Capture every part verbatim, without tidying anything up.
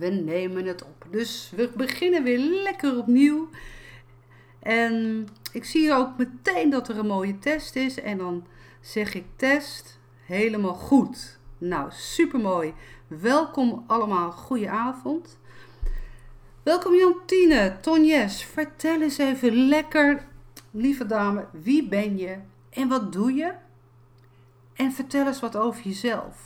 We nemen het op. Dus we beginnen weer lekker opnieuw. En ik zie ook meteen dat er een mooie test is. En dan zeg ik test. Helemaal goed. Nou, supermooi. Welkom allemaal. Goedenavond. Welkom Jantine Tonjes. Vertel eens even lekker, lieve dame, wie ben je en wat doe je? En vertel eens wat over jezelf.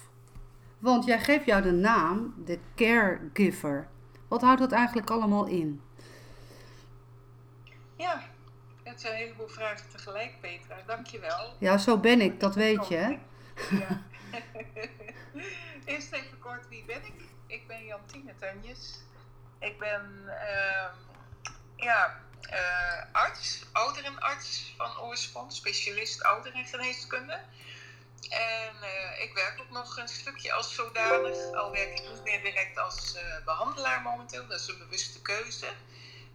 Want jij geeft jou de naam, de Caregiver. Wat houdt dat eigenlijk allemaal in? Ja, het zijn een heleboel vragen tegelijk, Petra. Dankjewel. Ja, zo ben ik, dat weet je, hè? Ja. Eerst even kort, wie ben ik? Ik ben Jantine Tonjes. Ik ben uh, ja, uh, arts, ouderenarts van Oorspond, specialist ouderengeneeskunde. En uh, ik werk ook nog een stukje als zodanig, al werk ik niet meer direct als uh, behandelaar momenteel, dat is een bewuste keuze.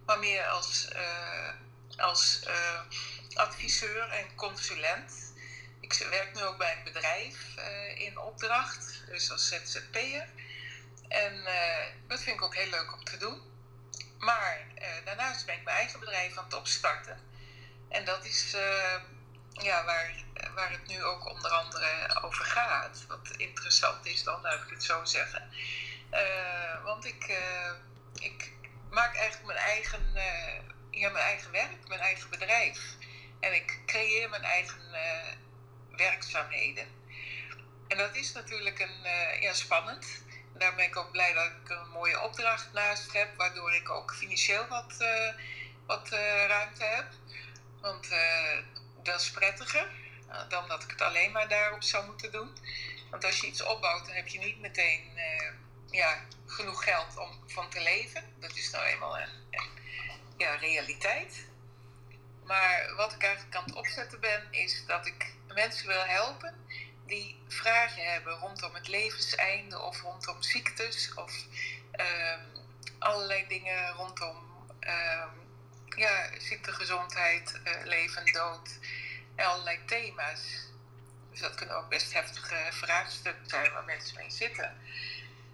Maar meer als, uh, als uh, adviseur en consulent. Ik werk nu ook bij een bedrijf uh, in opdracht, dus als Z Z P'er. En uh, dat vind ik ook heel leuk om te doen. Maar uh, daarnaast ben ik mijn eigen bedrijf aan het opstarten. En dat is uh, ja, waar, waar het nu ook onder andere over gaat. Wat interessant is dan, laat ik het zo zeggen. Uh, want ik, uh, ik maak eigenlijk mijn eigen, uh, ja, mijn eigen werk, mijn eigen bedrijf. En ik creëer mijn eigen uh, werkzaamheden. En dat is natuurlijk een, uh, ja, spannend. Daar ben ik ook blij dat ik een mooie opdracht naast heb, waardoor ik ook financieel wat, uh, wat uh, ruimte heb. Want uh, dat is prettiger dan dat ik het alleen maar daarop zou moeten doen. Want als je iets opbouwt, dan heb je niet meteen uh, ja, genoeg geld om van te leven. Dat is nou eenmaal een, een ja, realiteit. Maar wat ik eigenlijk aan het opzetten ben, is dat ik mensen wil helpen die vragen hebben rondom het levenseinde of rondom ziektes of uh, allerlei dingen rondom uh, ja, ziekte, gezondheid, uh, leven, dood en allerlei thema's. Dus dat kunnen ook best heftige vraagstukken zijn waar mensen mee zitten.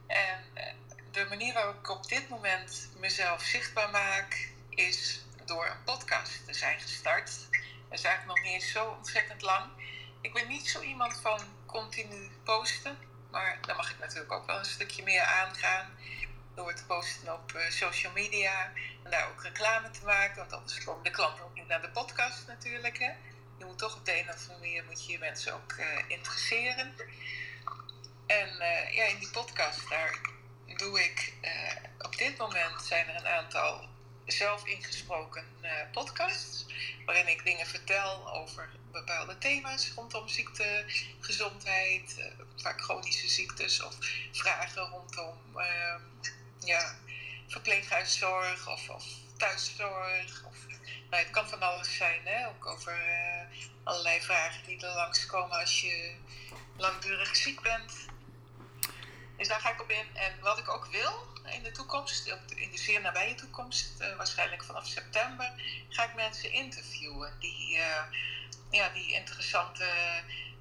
En de manier waarop ik op dit moment mezelf zichtbaar maak is door een podcast te zijn gestart. Dat is eigenlijk nog niet eens zo ontzettend lang. Ik ben niet zo iemand van continu posten, maar daar mag ik natuurlijk ook wel een stukje meer aangaan. Door te posten op uh, social media en daar ook reclame te maken, want anders komen de klanten ook niet naar de podcast natuurlijk. Hè? Je moet toch op de een of andere manier moet je, je mensen ook uh, interesseren. En uh, ja, in die podcast daar doe ik, uh, op dit moment zijn er een aantal zelf ingesproken uh, podcasts, waarin ik dingen vertel over bepaalde thema's rondom ziekte, gezondheid, uh, vaak chronische ziektes of vragen rondom uh, ja, verpleeghuiszorg of, of thuiszorg. Of, nou, het kan van alles zijn, hè? Ook over uh, allerlei vragen die er langskomen als je langdurig ziek bent. Dus daar ga ik op in. En wat ik ook wil in de toekomst, in de zeer nabije toekomst, uh, waarschijnlijk vanaf september, ga ik mensen interviewen die... Uh, Ja, die interessante,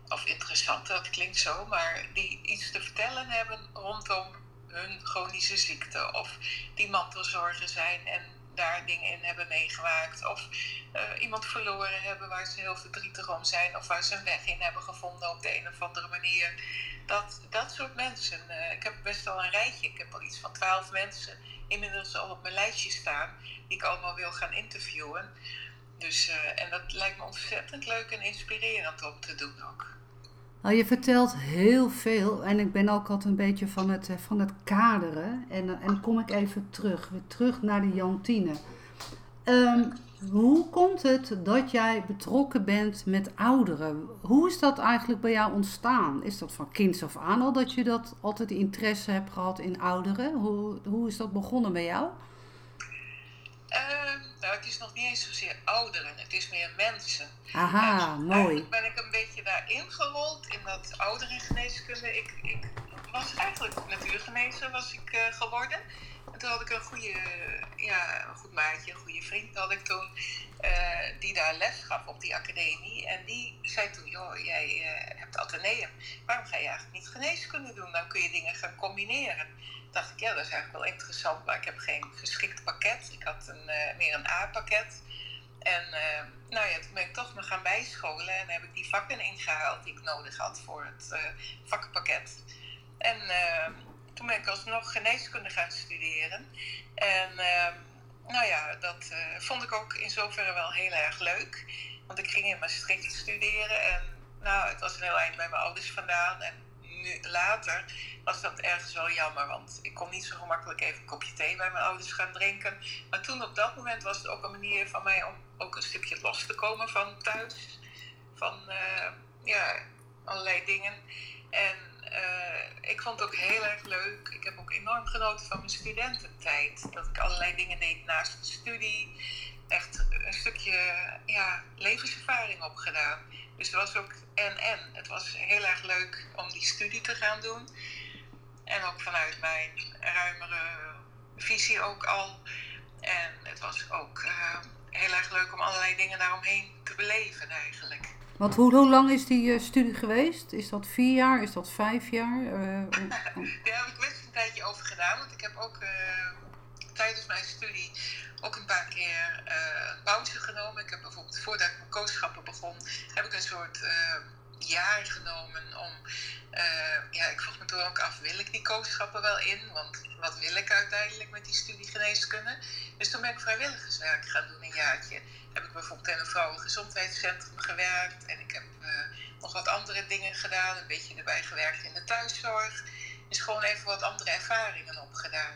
of interessante, dat klinkt zo, maar die iets te vertellen hebben rondom hun chronische ziekte. Of die mantelzorger zijn en daar dingen in hebben meegemaakt. Of uh, iemand verloren hebben waar ze heel verdrietig om zijn. Of waar ze een weg in hebben gevonden op de een of andere manier. Dat, dat soort mensen. Uh, ik heb best al een rijtje. Ik heb al iets van twaalf mensen inmiddels al op mijn lijstje staan die ik allemaal wil gaan interviewen. Dus, uh, en dat lijkt me ontzettend leuk en inspirerend om te doen ook. Nou, je vertelt heel veel en ik ben ook altijd een beetje van het, van het kaderen. En, en kom ik even terug, weer terug naar de Jantine. Um, hoe komt het dat jij betrokken bent met ouderen? Hoe is dat eigenlijk bij jou ontstaan? Is dat van kinds af aan al dat je dat altijd interesse hebt gehad in ouderen? Hoe, hoe is dat begonnen bij jou? Uh, nou, het is nog niet eens zozeer ouderen, het is meer mensen. Aha, mooi. Eigenlijk ben ik een beetje daarin gerold, in dat ouderengeneeskunde. Ik, ik was eigenlijk natuurgenezer was ik, uh, geworden. En toen had ik een goede, ja, een goed maatje, een goede vriend had ik toen, uh, die daar les gaf op die academie. En die zei toen, joh, jij uh, hebt atheneum, waarom ga je eigenlijk niet geneeskunde doen? Dan kun je dingen gaan combineren. Toen dacht ik, ja, dat is eigenlijk wel interessant, maar ik heb geen geschikt pakket. Ik had een, uh, meer een A-pakket. En uh, nou ja, toen ben ik toch me gaan bijscholen en heb ik die vakken ingehaald die ik nodig had voor het uh, vakkenpakket. En uh, toen ben ik alsnog geneeskunde gaan studeren. En uh, nou ja, dat uh, vond ik ook in zoverre wel heel erg leuk. Want ik ging in Maastricht studeren en nou, het was een heel eind bij mijn ouders vandaan. En nu, later was dat ergens wel jammer, want ik kon niet zo gemakkelijk even een kopje thee bij mijn ouders gaan drinken. Maar toen op dat moment was het ook een manier van mij om ook een stukje los te komen van thuis. Van uh, ja, allerlei dingen. En uh, ik vond het ook heel erg leuk. Ik heb ook enorm genoten van mijn studententijd. Dat ik allerlei dingen deed naast de studie. Echt een stukje ja, levenservaring opgedaan. Dus het was ook en-en. Het was heel erg leuk om die studie te gaan doen. En ook vanuit mijn ruimere visie ook al. En het was ook uh, heel erg leuk om allerlei dingen daaromheen te beleven eigenlijk. Want hoe, hoe lang is die uh, studie geweest? Is dat vier jaar? Is dat vijf jaar? Uh, Daar heb ik best een tijdje over gedaan. Want ik heb ook uh, tijdens mijn studie ook een paar keer uh, pauze genomen. Ik heb bijvoorbeeld, voordat ik mijn coachschappen begon, heb ik een soort uh, jaar genomen om... Uh, ja, ik vroeg me toen ook af, wil ik die coachschappen wel in? Want wat wil ik uiteindelijk met die studie geneeskunde? Dus toen ben ik vrijwilligerswerk gaan doen een jaartje. Heb ik bijvoorbeeld in een vrouwengezondheidscentrum gewerkt. En ik heb uh, nog wat andere dingen gedaan. Een beetje erbij gewerkt in de thuiszorg. Dus gewoon even wat andere ervaringen opgedaan.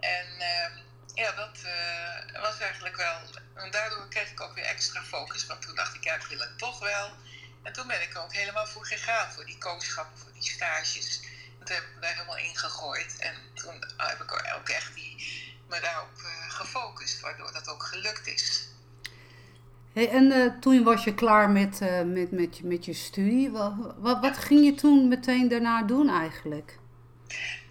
En uh, ja, dat uh, was eigenlijk wel... En daardoor kreeg ik ook weer extra focus. Want toen dacht ik, ja, ik wil het toch wel. En toen ben ik er ook helemaal voor gegaan. Voor die coachschappen, voor die stages. En toen heb ik me daar helemaal in gegooid. En toen heb ik ook echt die, me daarop uh, gefocust. Waardoor dat ook gelukt is. Hey, en uh, toen was je klaar met, uh, met, met, met je studie. Wat, wat, wat ging je toen meteen daarna doen eigenlijk?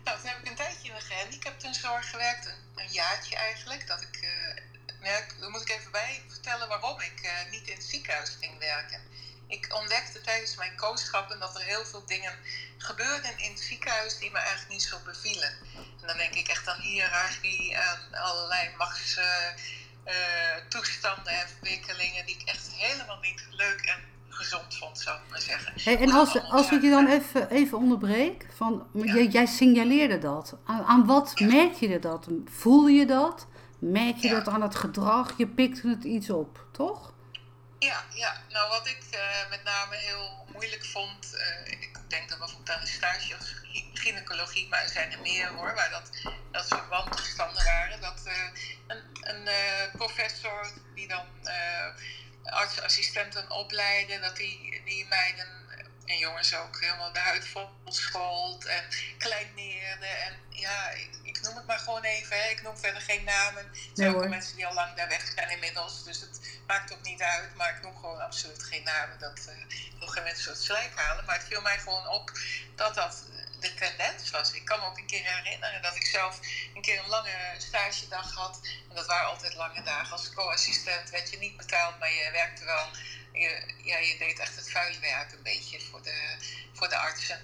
Nou, toen heb ik een tijdje in de gehandicaptenzorg gewerkt. Een, een jaartje eigenlijk. Dat ik, uh, ja, daar moet ik even bij vertellen waarom ik uh, niet in het ziekenhuis ging werken. Ik ontdekte tijdens mijn coachschappen dat er heel veel dingen gebeurden in het ziekenhuis die me eigenlijk niet zo bevielen. En dan denk ik echt aan hiërarchie, aan allerlei machts... Uh, Uh, toestanden en ontwikkelingen die ik echt helemaal niet leuk en gezond vond, zou ik maar zeggen. Hey, en als, als ik je dan even, even onderbreek, van, ja. jij, jij signaleerde dat. Aan, aan wat ja. merk je dat? Voel je dat? Merk je ja. dat aan het gedrag? Je pikt het iets op, toch? Ja, ja. Nou wat ik uh, met name heel moeilijk vond, uh, ik denk dat bijvoorbeeld aan de stage als gynaecologie, maar er zijn er meer hoor, waar dat, dat soort wantoestanden waren, dat uh, een, een uh, professor die dan uh, artsassistenten opleidde, dat die, die meiden en jongens ook helemaal de huid vol schold en kleineerde en ja, ik, ik noem het maar gewoon even, hè. Ik noem verder geen namen. Er zijn ook mensen die al lang daar weg zijn inmiddels, dus het maakt ook niet uit, maar ik noem gewoon absoluut geen namen, dat uh, nog geen mensen het slijk halen, maar het viel mij gewoon op dat dat de tendens was. Ik kan me ook een keer herinneren dat ik zelf een keer een lange stagedag had. En dat waren altijd lange dagen. Als co-assistent werd je niet betaald, maar je werkte wel. Je, ja, je deed echt het vuile werk een beetje voor de, voor de artsen.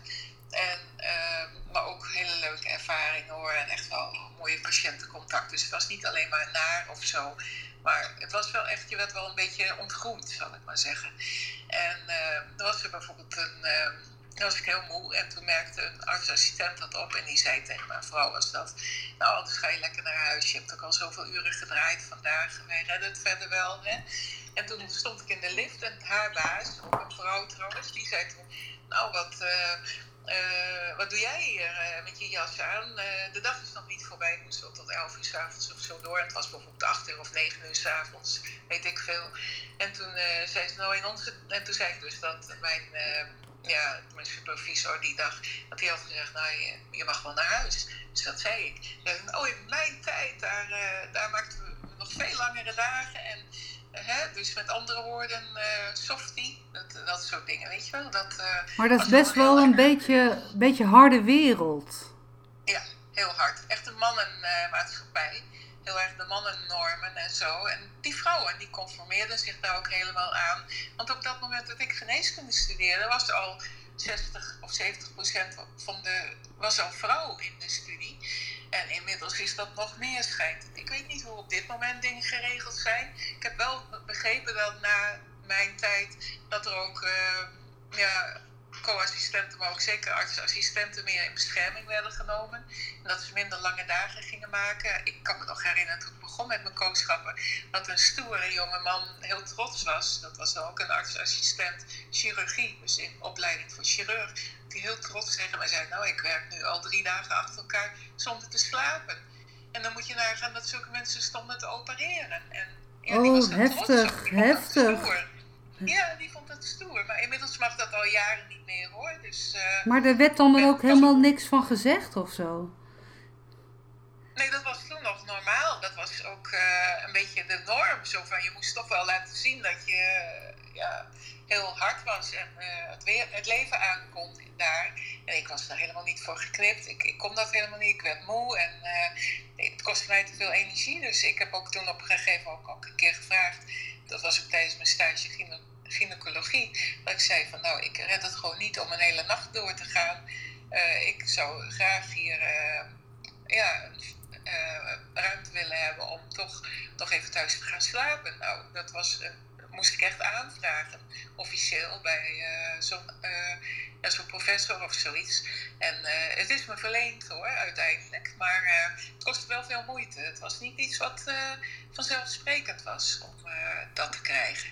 En, uh, maar ook hele leuke ervaringen hoor. En echt wel mooie patiëntencontact. Dus het was niet alleen maar naar of zo. Maar het was wel echt, je werd wel een beetje ontgroend, zal ik maar zeggen. En uh, er was er bijvoorbeeld een... Uh, Toen was ik heel moe en toen merkte een artsassistent dat op en die zei tegen mijn vrouw als dat, nou anders ga je lekker naar huis, je hebt ook al zoveel uren gedraaid vandaag, wij redden het verder wel. Hè? En toen stond ik in de lift en haar baas, ook een vrouw trouwens, die zei toen, nou wat, uh, uh, wat doe jij hier uh, met je jas aan? Uh, de dag is nog niet voorbij, ik moest wel tot elf uur 's avonds of zo door en het was bijvoorbeeld acht uur of negen uur 's avonds, weet ik veel. En toen uh, zei ze nou in onze, en toen zei ik dus dat mijn... Uh, Ja, mijn supervisor die dag, dat hij had gezegd, nou je, je mag wel naar huis. Dus dat zei ik. En, oh, in mijn tijd, daar, uh, daar maakten we nog veel langere dagen. En, uh, hè, dus met andere woorden, uh, softie, dat, dat soort dingen, weet je wel. Dat, uh, maar dat is best wel een beetje, beetje harde wereld. Ja, heel hard. Echt een mannenmaatschappij. Heel erg de mannennormen en zo. En die vrouwen, die conformeerden zich daar ook helemaal aan. Want op dat moment dat ik geneeskunde studeerde, was er al zestig of zeventig procent van de... was al vrouw in de studie. En inmiddels is dat nog meer schijnt. Ik weet niet hoe op dit moment dingen geregeld zijn. Ik heb wel begrepen dat na mijn tijd dat er ook uh, ja, co-assistenten, maar ook zeker artsassistenten meer in bescherming werden genomen. En dat ze minder lange dagen gingen maken. Ik kan me nog herinneren toen ik begon met mijn kooschappen, dat een stoere jonge man heel trots was. Dat was dan ook een artsassistent chirurgie, dus in opleiding voor chirurg. Die heel trots tegen mij zei, nou ik werk nu al drie dagen achter elkaar zonder te slapen. En dan moet je nagaan dat zulke mensen stonden te opereren. En ja, die was oh, heftig, heftig. Ja, die vond dat stoer. Maar inmiddels mag dat al jaren niet meer hoor. Dus, uh, maar er werd dan er ook helemaal was... niks van gezegd of zo? Nee, dat was toen nog normaal. Dat was ook uh, een beetje de norm. Zo van, je moest toch wel laten zien dat je uh, ja, heel hard was en uh, het, weer, het leven aankon daar. En ik was daar helemaal niet voor geknipt. Ik, ik kon dat helemaal niet. Ik werd moe en uh, het kostte mij te veel energie. Dus ik heb ook toen op een gegeven moment ook, ook een keer gevraagd. Dat was ook tijdens mijn stage gyne- gynaecologie. Dat ik zei van, nou, ik red het gewoon niet om een hele nacht door te gaan. Uh, ik zou graag hier uh, ja, uh, ruimte willen hebben om toch nog even thuis te gaan slapen. Nou, dat was... Uh, moest ik echt aanvragen, officieel, bij uh, zo'n, uh, ja, zo'n professor of zoiets. En uh, het is me verleend hoor, uiteindelijk. Maar uh, het kostte wel veel moeite. Het was niet iets wat uh, vanzelfsprekend was om uh, dat te krijgen.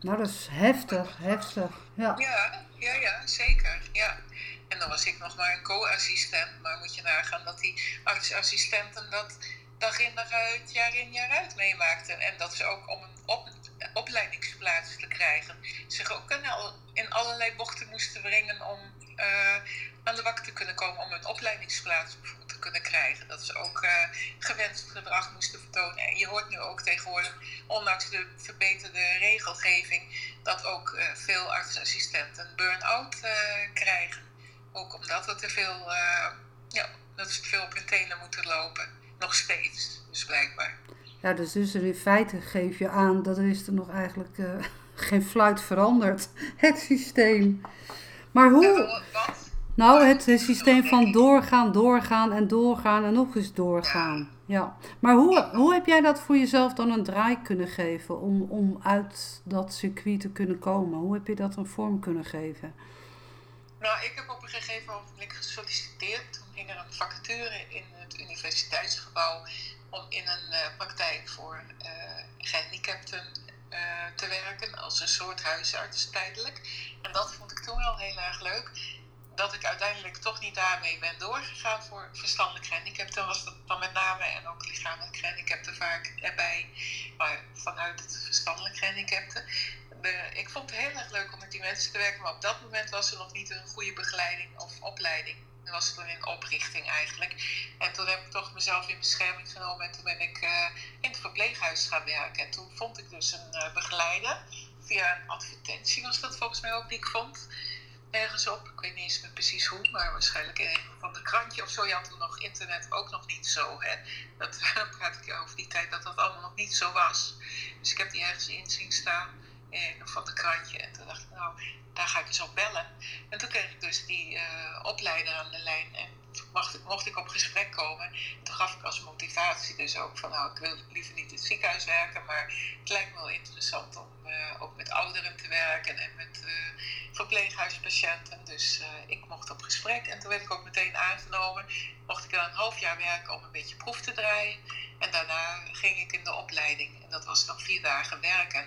Nou, dat is heftig, heftig. Ja, ja, ja, ja zeker. Ja. En dan was ik nog maar een co-assistent. Maar moet je nagaan dat die artsassistenten dat dag in dag uit, jaar in jaar uit meemaakten. En dat ze ook om een op opleidingsplaats te krijgen, zich ook in, al, in allerlei bochten moesten wringen om uh, aan de bak te kunnen komen, om een opleidingsplaats te kunnen krijgen. Dat ze ook uh, gewenst gedrag moesten vertonen. En je hoort nu ook tegenwoordig, ondanks de verbeterde regelgeving, dat ook uh, veel artsassistenten burn-out uh, krijgen. Ook omdat we te veel, uh, ja, dat ze te veel op hun tenen moeten lopen. Nog steeds, dus blijkbaar. Ja, dus, dus in feite geef je aan dat er is er nog eigenlijk uh, geen fluit veranderd. Het systeem. Maar hoe? Nou, het, het systeem van doorgaan, doorgaan en doorgaan en nog eens doorgaan. Ja. Maar hoe, hoe heb jij dat voor jezelf dan een draai kunnen geven om, om uit dat circuit te kunnen komen? Hoe heb je dat een vorm kunnen geven? Nou, ik heb op een gegeven moment gesolliciteerd. Toen ging er een vacature in het universiteitsgebouw om in een uh, praktijk voor uh, gehandicapten uh, te werken als een soort huisarts tijdelijk. En dat vond ik toen wel heel erg leuk. Dat ik uiteindelijk toch niet daarmee ben doorgegaan voor verstandelijk gehandicapten, was dat dan met name, en ook lichamelijk gehandicapten vaak erbij, maar vanuit het verstandelijk gehandicapten. De, ik vond het heel erg leuk om met die mensen te werken, maar op dat moment was er nog niet een goede begeleiding of opleiding. Dat was toen in oprichting eigenlijk. En toen heb ik toch mezelf in bescherming genomen. En toen ben ik uh, in het verpleeghuis gaan werken. En toen vond ik dus een uh, begeleider. Via een advertentie was dat volgens mij ook die ik vond. Ergens op. Ik weet niet eens meer precies hoe. Maar waarschijnlijk in een van de krantje of zo. Je had toen nog internet ook nog niet zo. Hè? Dat praat ik over die tijd dat dat allemaal nog niet zo was. Dus ik heb die ergens in zien staan. In een van de krantje. En toen dacht ik nou... daar ga ik eens op bellen. En toen kreeg ik dus die uh, opleider aan de lijn. En toen mocht ik, mocht ik op gesprek komen. En toen gaf ik als motivatie dus ook van... nou, ik wil liever niet in het ziekenhuis werken... maar het lijkt me wel interessant om uh, ook met ouderen te werken... en met uh, verpleeghuispatiënten. Dus uh, ik mocht op gesprek. En toen werd ik ook meteen aangenomen. Mocht ik dan een half jaar werken om een beetje proef te draaien. En daarna ging ik in de opleiding. En dat was dan vier dagen werken.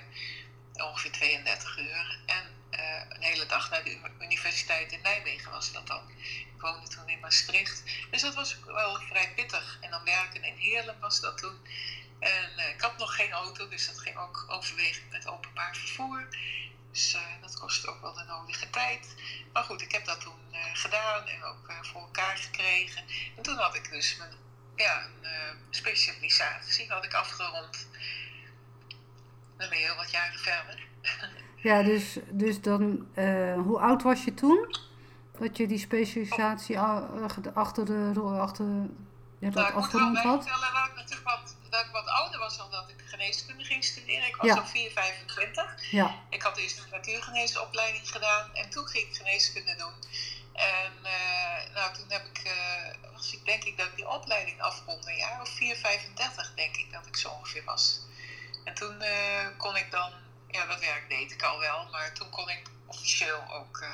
Ongeveer tweeëndertig uur. En... Uh, een hele dag naar de universiteit in Nijmegen was dat dan. Ik woonde toen in Maastricht. Dus dat was wel vrij pittig. En dan werken in Heerlem was dat toen. En uh, ik had nog geen auto, dus dat ging ook overwegend met openbaar vervoer. Dus uh, dat kostte ook wel de nodige tijd. Maar goed, ik heb dat toen uh, gedaan en ook uh, voor elkaar gekregen. En toen had ik dus mijn ja, een, uh, specialisatie had ik afgerond. Dan ben je heel wat jaren verder. Ja, dus, dus dan, uh, hoe oud was je toen? Dat je die specialisatie achter de... Achter, ja, dat nou, ik moet wel bijvertellen dat ik natuurlijk wat, dat ik wat ouder was dan dat ik geneeskunde ging studeren. Ik was al ja. vier, vijfentwintig. Ja. Ik had eerst een natuurgeneesopleiding gedaan en toen ging ik geneeskunde doen. En uh, nou, toen heb ik, uh, was ik, denk ik dat ik die opleiding afrondde, een jaar of vier, vijfendertig denk ik dat ik zo ongeveer was. En toen uh, kon ik dan, ja dat werk deed ik al wel, maar toen kon ik officieel ook uh,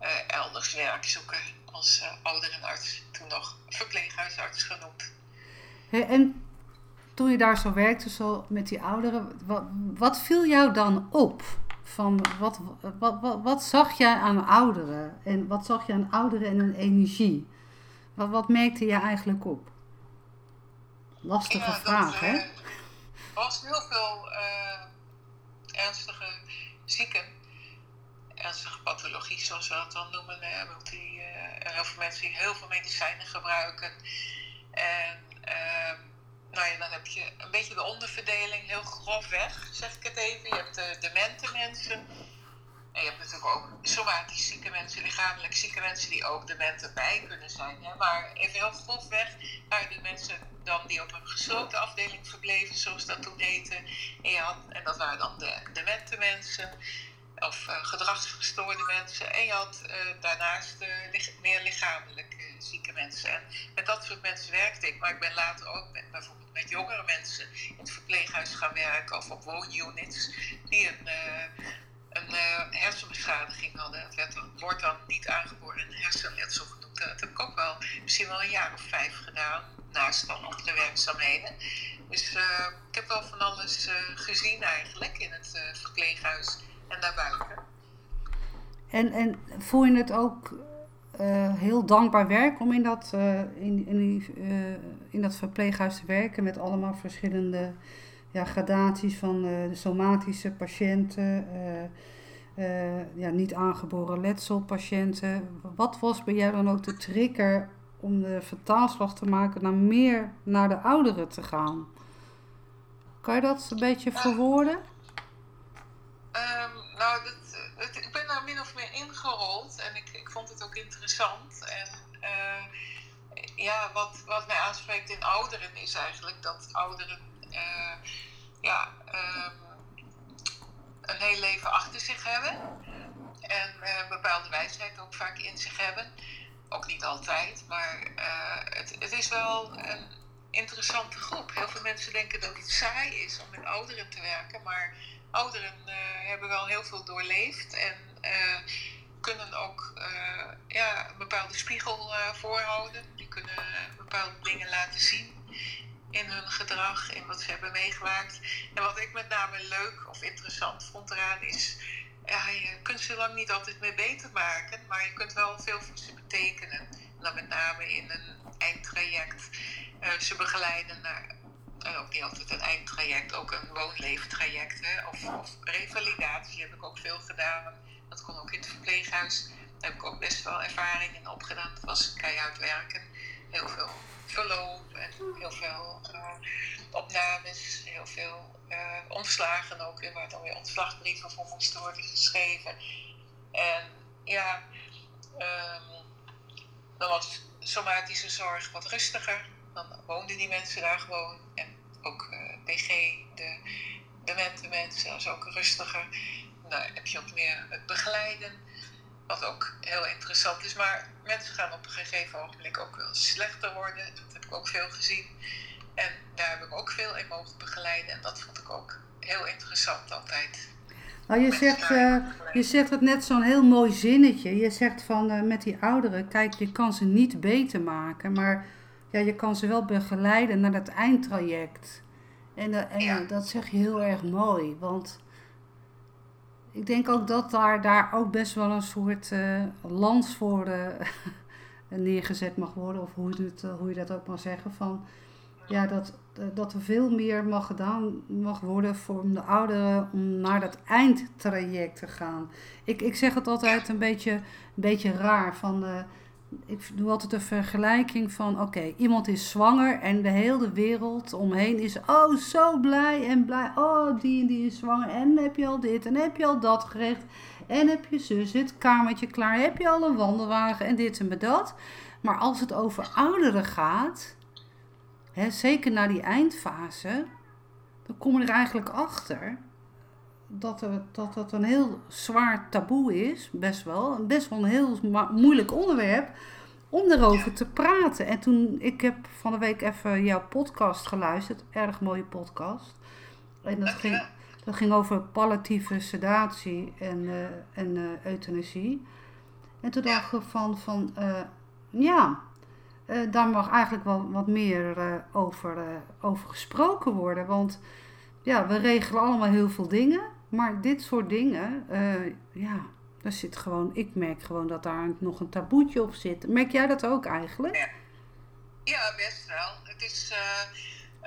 uh, elders werk zoeken als uh, ouderenarts, toen nog verpleeghuisarts genoemd. Hey, en toen je daar zo werkte, zo met die ouderen, wat, wat viel jou dan op? Van wat, wat, wat, wat zag jij aan ouderen? En wat zag je aan ouderen en hun energie? Wat, wat merkte je eigenlijk op? Lastige ja, vraag, dat, hè? Er was heel veel uh, ernstige zieken. Ernstige pathologie, zoals we dat dan noemen. Uh, die, uh, heel veel mensen die heel veel medicijnen gebruiken. En uh, nou ja, dan heb je een beetje de onderverdeling, heel grof weg, zeg ik het even. Je hebt de demente mensen. En je hebt natuurlijk ook somatisch zieke mensen, lichamelijk zieke mensen die ook demente bij kunnen zijn. Hè? Maar even heel grof weg waren de mensen dan die op een gesloten afdeling verbleven, zoals dat toen heette. En, je had, en dat waren dan de demente mensen. Of uh, gedragsgestoorde mensen. En je had uh, daarnaast uh, lich- meer lichamelijk uh, zieke mensen. En met dat soort mensen werkte ik. Maar ik ben later ook met, bijvoorbeeld met jongere mensen in het verpleeghuis gaan werken. Of op woonunits die een, uh, een uh, hersenbeschadiging hadden. Het werd, wordt dan niet aangeboren een hersenletsel genoemd. Dat heb ik ook wel misschien wel een jaar of vijf gedaan. Naast dan andere werkzaamheden. Dus uh, ik heb wel van alles uh, gezien eigenlijk in het uh, verpleeghuis. En daarbuiten. En, en voel je het ook uh, heel dankbaar werk om in dat, uh, in, in, die, uh, in dat verpleeghuis te werken met allemaal verschillende ja, gradaties van uh, de somatische patiënten, uh, uh, ja, niet aangeboren letselpatiënten. Wat was bij jou dan ook de trigger om de vertaalslag te maken naar meer naar de ouderen te gaan? Kan je dat een beetje verwoorden? Um, nou, dat, dat, ik ben daar min of meer ingerold en ik, ik vond het ook interessant. En uh, ja, wat, wat mij aanspreekt in ouderen is eigenlijk dat ouderen uh, ja, um, een heel leven achter zich hebben. En uh, bepaalde wijsheid ook vaak in zich hebben. Ook niet altijd, maar uh, het, het is wel een interessante groep. Heel veel mensen denken dat het saai is om met ouderen te werken, maar ouderen uh, hebben wel heel veel doorleefd en uh, kunnen ook uh, ja, een bepaalde spiegel uh, voorhouden. Die kunnen uh, bepaalde dingen laten zien in hun gedrag, in wat ze hebben meegemaakt. En wat ik met name leuk of interessant vond eraan is, ja, je kunt ze lang niet altijd meer beter maken, maar je kunt wel veel voor ze betekenen. En dan met name in een eindtraject uh, ze begeleiden naar... En ook niet altijd een eindtraject, ook een woonleeftraject. Hè? Of, of revalidatie heb ik ook veel gedaan. Dat kon ook in het verpleeghuis. Daar heb ik ook best wel ervaring in opgedaan. Dat was keihard werken. Heel veel verloop en heel veel uh, opnames. Heel veel uh, ontslagen ook. En waar dan weer ontslagbrieven voor moesten worden geschreven. En ja, um, dan was somatische zorg wat rustiger. Dan woonden die mensen daar gewoon. En ook P G, uh, de demente mensen, dat is ook rustiger. Dan heb je wat meer het begeleiden, wat ook heel interessant is. Maar mensen gaan op een gegeven ogenblik ook wel slechter worden. Dat heb ik ook veel gezien. En daar heb ik ook veel in mogen begeleiden. En dat vond ik ook heel interessant altijd. Nou, je, zegt, uh, je zegt het net zo'n heel mooi zinnetje. Je zegt van uh, met die ouderen, kijk, je kan ze niet beter maken, maar... Ja, je kan ze wel begeleiden naar dat eindtraject. En, de, en ja. dat zeg je heel erg mooi. Want ik denk ook dat daar, daar ook best wel een soort uh, lans voor uh, neergezet mag worden. Of hoe, het, uh, hoe je dat ook mag zeggen. Van, ja, dat, uh, dat er veel meer mag gedaan mag worden voor de ouderen om naar dat eindtraject te gaan. Ik, ik zeg het altijd een beetje, een beetje raar van... Uh, Ik doe altijd een vergelijking van... Oké, okay, iemand is zwanger en de hele wereld omheen is... Oh, zo blij en blij. Oh, die en die is zwanger. En heb je al dit en heb je al dat geregeld. En heb je zus het kamertje klaar? Heb je al een wandelwagen en dit en dat? Maar als het over ouderen gaat, hè, zeker na die eindfase, dan kom je er eigenlijk achter dat er, dat, dat een heel zwaar taboe is, best wel, best wel een heel moeilijk onderwerp om erover te praten. En toen, ik heb van de week even jouw podcast geluisterd, erg mooie podcast. En dat ging, dat ging over palliatieve sedatie en, uh, en uh, euthanasie. En toen dacht ik van, van uh, ja, uh, daar mag eigenlijk wel wat meer uh, over, uh, over gesproken worden. Want ja, we regelen allemaal heel veel dingen, maar dit soort dingen, uh, ja, daar zit gewoon, ik merk gewoon dat daar nog een taboetje op zit. Merk jij dat ook eigenlijk? Ja, ja best wel. Het is... Uh...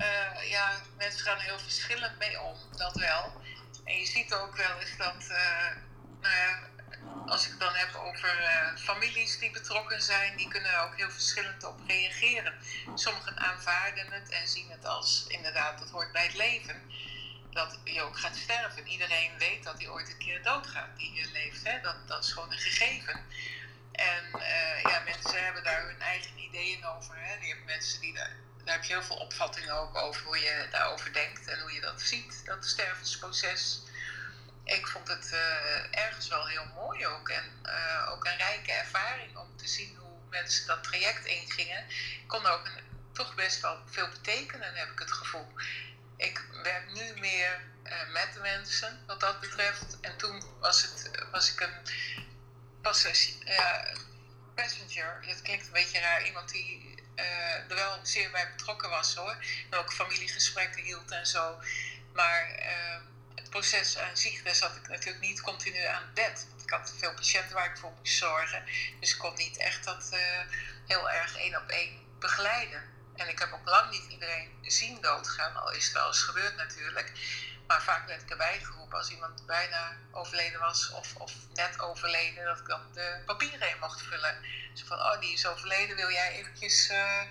Uh, ja, mensen gaan er heel verschillend mee om, dat wel. En je ziet ook wel eens dat, uh, nou ja, als ik het dan heb over uh, families die betrokken zijn, die kunnen er ook heel verschillend op reageren. Sommigen aanvaarden het en zien het als, inderdaad, dat hoort bij het leven, dat je ook gaat sterven. Iedereen weet dat hij ooit een keer doodgaat, die hier leeft, hè? Dat, dat is gewoon een gegeven. En uh, ja, mensen hebben daar hun eigen ideeën over, hè? Die hebben mensen die daar... Daar heb je heel veel opvattingen ook over hoe je daarover denkt en hoe je dat ziet, dat stervensproces. Ik vond het uh, ergens wel heel mooi ook en uh, ook een rijke ervaring om te zien hoe mensen dat traject ingingen. Ik kon ook een, toch best wel veel betekenen, heb ik het gevoel. Ik werk nu meer uh, met de mensen wat dat betreft en toen was, het, was ik een passagier, uh, passenger, dat klinkt een beetje raar, iemand die... Uh, er wel zeer bij betrokken was hoor. En ook familiegesprekken hield en zo. Maar uh, het proces aan zich, daar zat ik natuurlijk niet continu aan het bed. Want ik had veel patiënten waar ik voor moest zorgen. Dus ik kon niet echt dat uh, heel erg één op één begeleiden. En ik heb ook lang niet iedereen zien doodgaan. Al is het wel eens gebeurd natuurlijk. Maar vaak werd ik erbij geroepen als iemand bijna overleden was of, of net overleden, dat ik dan de papieren in mocht vullen. Zo van, oh die is overleden, wil jij eventjes uh,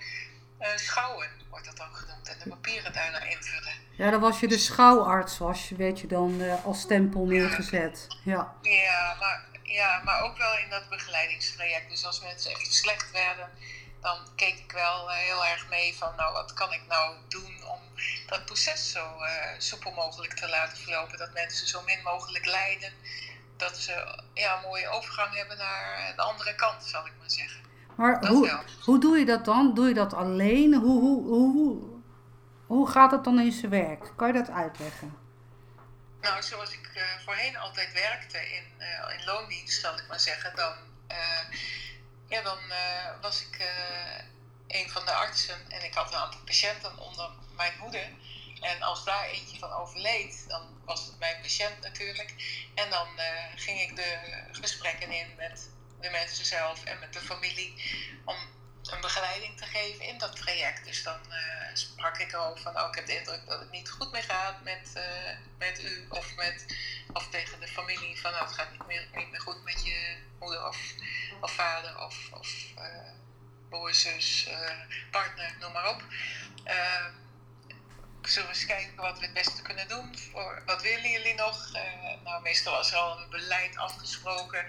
uh, schouwen, wordt dat dan genoemd, en de papieren daarna invullen. Ja, dan was je de schouwarts, was, weet je dan, uh, als stempel neergezet. Ja. Ja, maar, ja, maar ook wel in dat begeleidingstraject. Dus als mensen echt slecht werden, dan keek ik wel heel erg mee van, nou, wat kan ik nou doen om dat proces zo uh, soepel mogelijk te laten verlopen. Dat mensen zo min mogelijk lijden. Dat ze ja, een mooie overgang hebben naar de andere kant, zal ik maar zeggen. Maar hoe, hoe doe je dat dan? Doe je dat alleen? Hoe, hoe, hoe, hoe gaat dat dan in zijn werk? Kan je dat uitleggen? Nou, zoals ik uh, voorheen altijd werkte in, uh, in loondienst, zal ik maar zeggen, dan... Uh, Ja, dan uh, was ik uh, een van de artsen en ik had een aantal patiënten onder mijn hoede. En als daar eentje van overleed, dan was het mijn patiënt natuurlijk. En dan uh, ging ik de gesprekken in met de mensen zelf en met de familie om een begeleiding te geven in dat traject. Dus dan uh, sprak ik erover van, oh, ik heb de indruk dat het niet goed meer gaat met, uh, met u of, met, of tegen de familie van, oh, het gaat niet meer, niet meer goed met je moeder of, of vader of, of uh, broer, zus, uh, partner, noem maar op. Uh, zullen we eens kijken wat we het beste kunnen doen? Voor, wat willen jullie nog? Uh, nou, meestal was er al een beleid afgesproken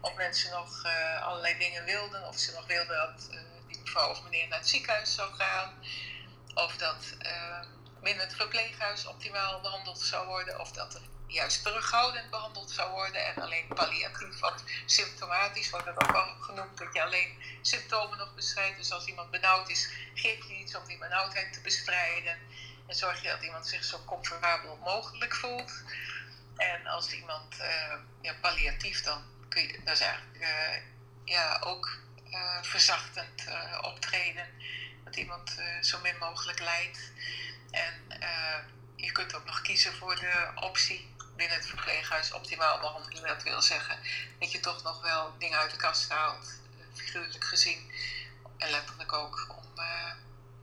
of mensen nog uh, allerlei dingen wilden, of ze nog wilden dat... Uh, mevrouw of meneer naar het ziekenhuis zou gaan, of dat uh, binnen het verpleeghuis optimaal behandeld zou worden, of dat er juist terughoudend behandeld zou worden en alleen palliatief, want symptomatisch wordt dat ook wel genoemd, dat je alleen symptomen nog bestrijdt. Dus als iemand benauwd is, geef je iets om die benauwdheid te bestrijden en zorg je dat iemand zich zo comfortabel mogelijk voelt. En als iemand uh, ja, palliatief, dan kun je, dat is eigenlijk uh, ja, ook Uh, verzachtend uh, optreden, dat iemand uh, zo min mogelijk lijdt. En uh, je kunt ook nog kiezen voor de optie binnen het verpleeghuis optimaal behandelen. Dat wil zeggen dat je toch nog wel dingen uit de kast haalt, uh, figuurlijk gezien en letterlijk ook, om uh,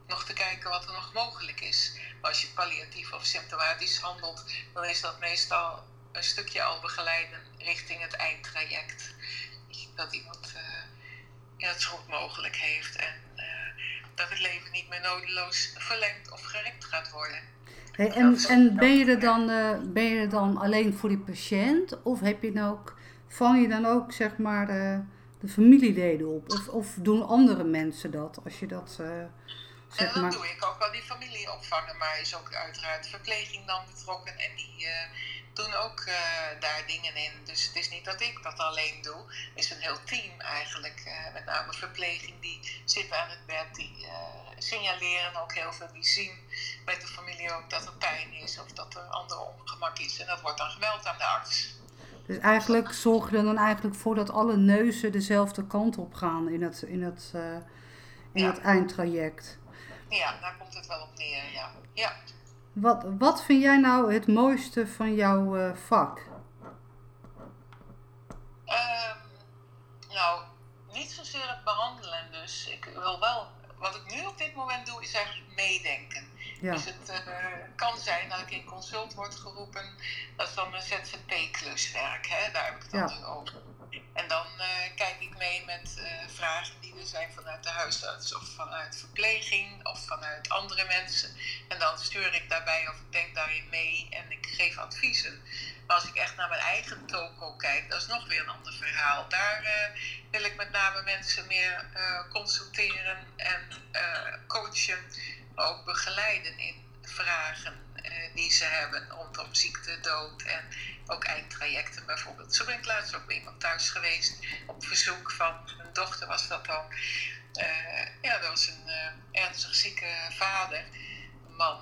nog te kijken wat er nog mogelijk is. Maar als je palliatief of symptomatisch handelt, dan is dat meestal een stukje al begeleiden richting het eindtraject. Dat iemand... Uh, Ja, het zo goed mogelijk heeft en uh, dat het leven niet meer nodeloos verlengd of gerekt gaat worden. Hey, en en ben, je er dan, uh, ben je er dan alleen voor die patiënt of heb je dan ook vang je dan ook zeg maar de, de familieleden op? Of, of doen andere mensen dat als je dat uh, zeg en dat maar... doe ik ook wel, die familie opvangen, maar is ook uiteraard verpleging dan betrokken en die uh, doen ook uh, daar dingen in. Dus het is niet dat ik dat alleen doe, het is een heel team eigenlijk, uh, met name verpleging, die zitten aan het bed, die uh, signaleren ook heel veel, die zien met de familie ook dat er pijn is of dat er ander ongemak is en dat wordt dan geweld aan de arts. Dus eigenlijk zorg je er dan eigenlijk voor dat alle neuzen dezelfde kant op gaan in het, in het, uh, in ja. het eindtraject. Ja, daar komt het wel op neer, ja. ja. Wat, wat vind jij nou het mooiste van jouw uh, vak? Um, nou, niet zozeer het behandelen dus. Ik wil wel, wat ik nu op dit moment doe, is eigenlijk meedenken. Ja. Dus het uh, kan zijn dat ik in consult word geroepen, dat is dan een Z Z P-kluswerk, hè? Daar heb ik het dan ja. over. En dan uh, kijk ik mee met uh, vragen die er zijn vanuit de huisarts of vanuit verpleging of vanuit andere mensen. En dan stuur ik daarbij of ik denk daarin mee en ik geef adviezen. Maar als ik echt naar mijn eigen toko kijk, dat is nog weer een ander verhaal. Daar uh, wil ik met name mensen meer uh, consulteren en uh, coachen, maar ook begeleiden in vragen uh, die ze hebben rondom ziekte, dood en ook eindtrajecten bijvoorbeeld. Zo ben ik laatst ook bij iemand thuis geweest op verzoek van een dochter was dat dan. Uh, ja, dat was een uh, ernstig zieke vader, een man,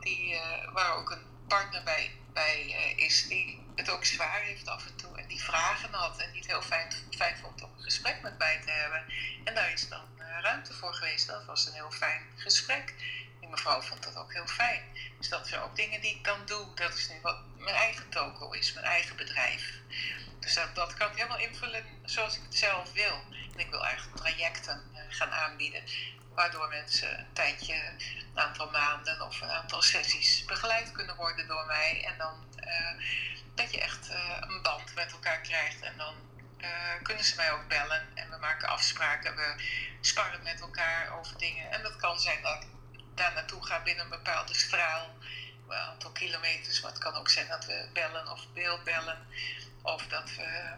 die, uh, waar ook een partner bij, bij uh, is die het ook zwaar heeft af en toe en die vragen had en die het heel fijn, fijn vond om een gesprek met mij te hebben. En daar is dan uh, ruimte voor geweest. Dat was een heel fijn gesprek. Die mevrouw vond dat ook heel fijn. Dus dat zijn ook dingen die ik dan doe. Dat is nu wat mijn eigen toko is, mijn eigen bedrijf. Dus dat, dat kan ik helemaal invullen zoals ik het zelf wil. En ik wil eigenlijk trajecten gaan aanbieden, waardoor mensen een tijdje, een aantal maanden of een aantal sessies begeleid kunnen worden door mij. En dan uh, dat je echt uh, een band met elkaar krijgt en dan uh, kunnen ze mij ook bellen. En we maken afspraken, we sparren met elkaar over dingen. En dat kan zijn dat ik daar naartoe ga binnen een bepaalde straal, een aantal kilometers, maar het kan ook zijn dat we bellen of beeldbellen of dat we,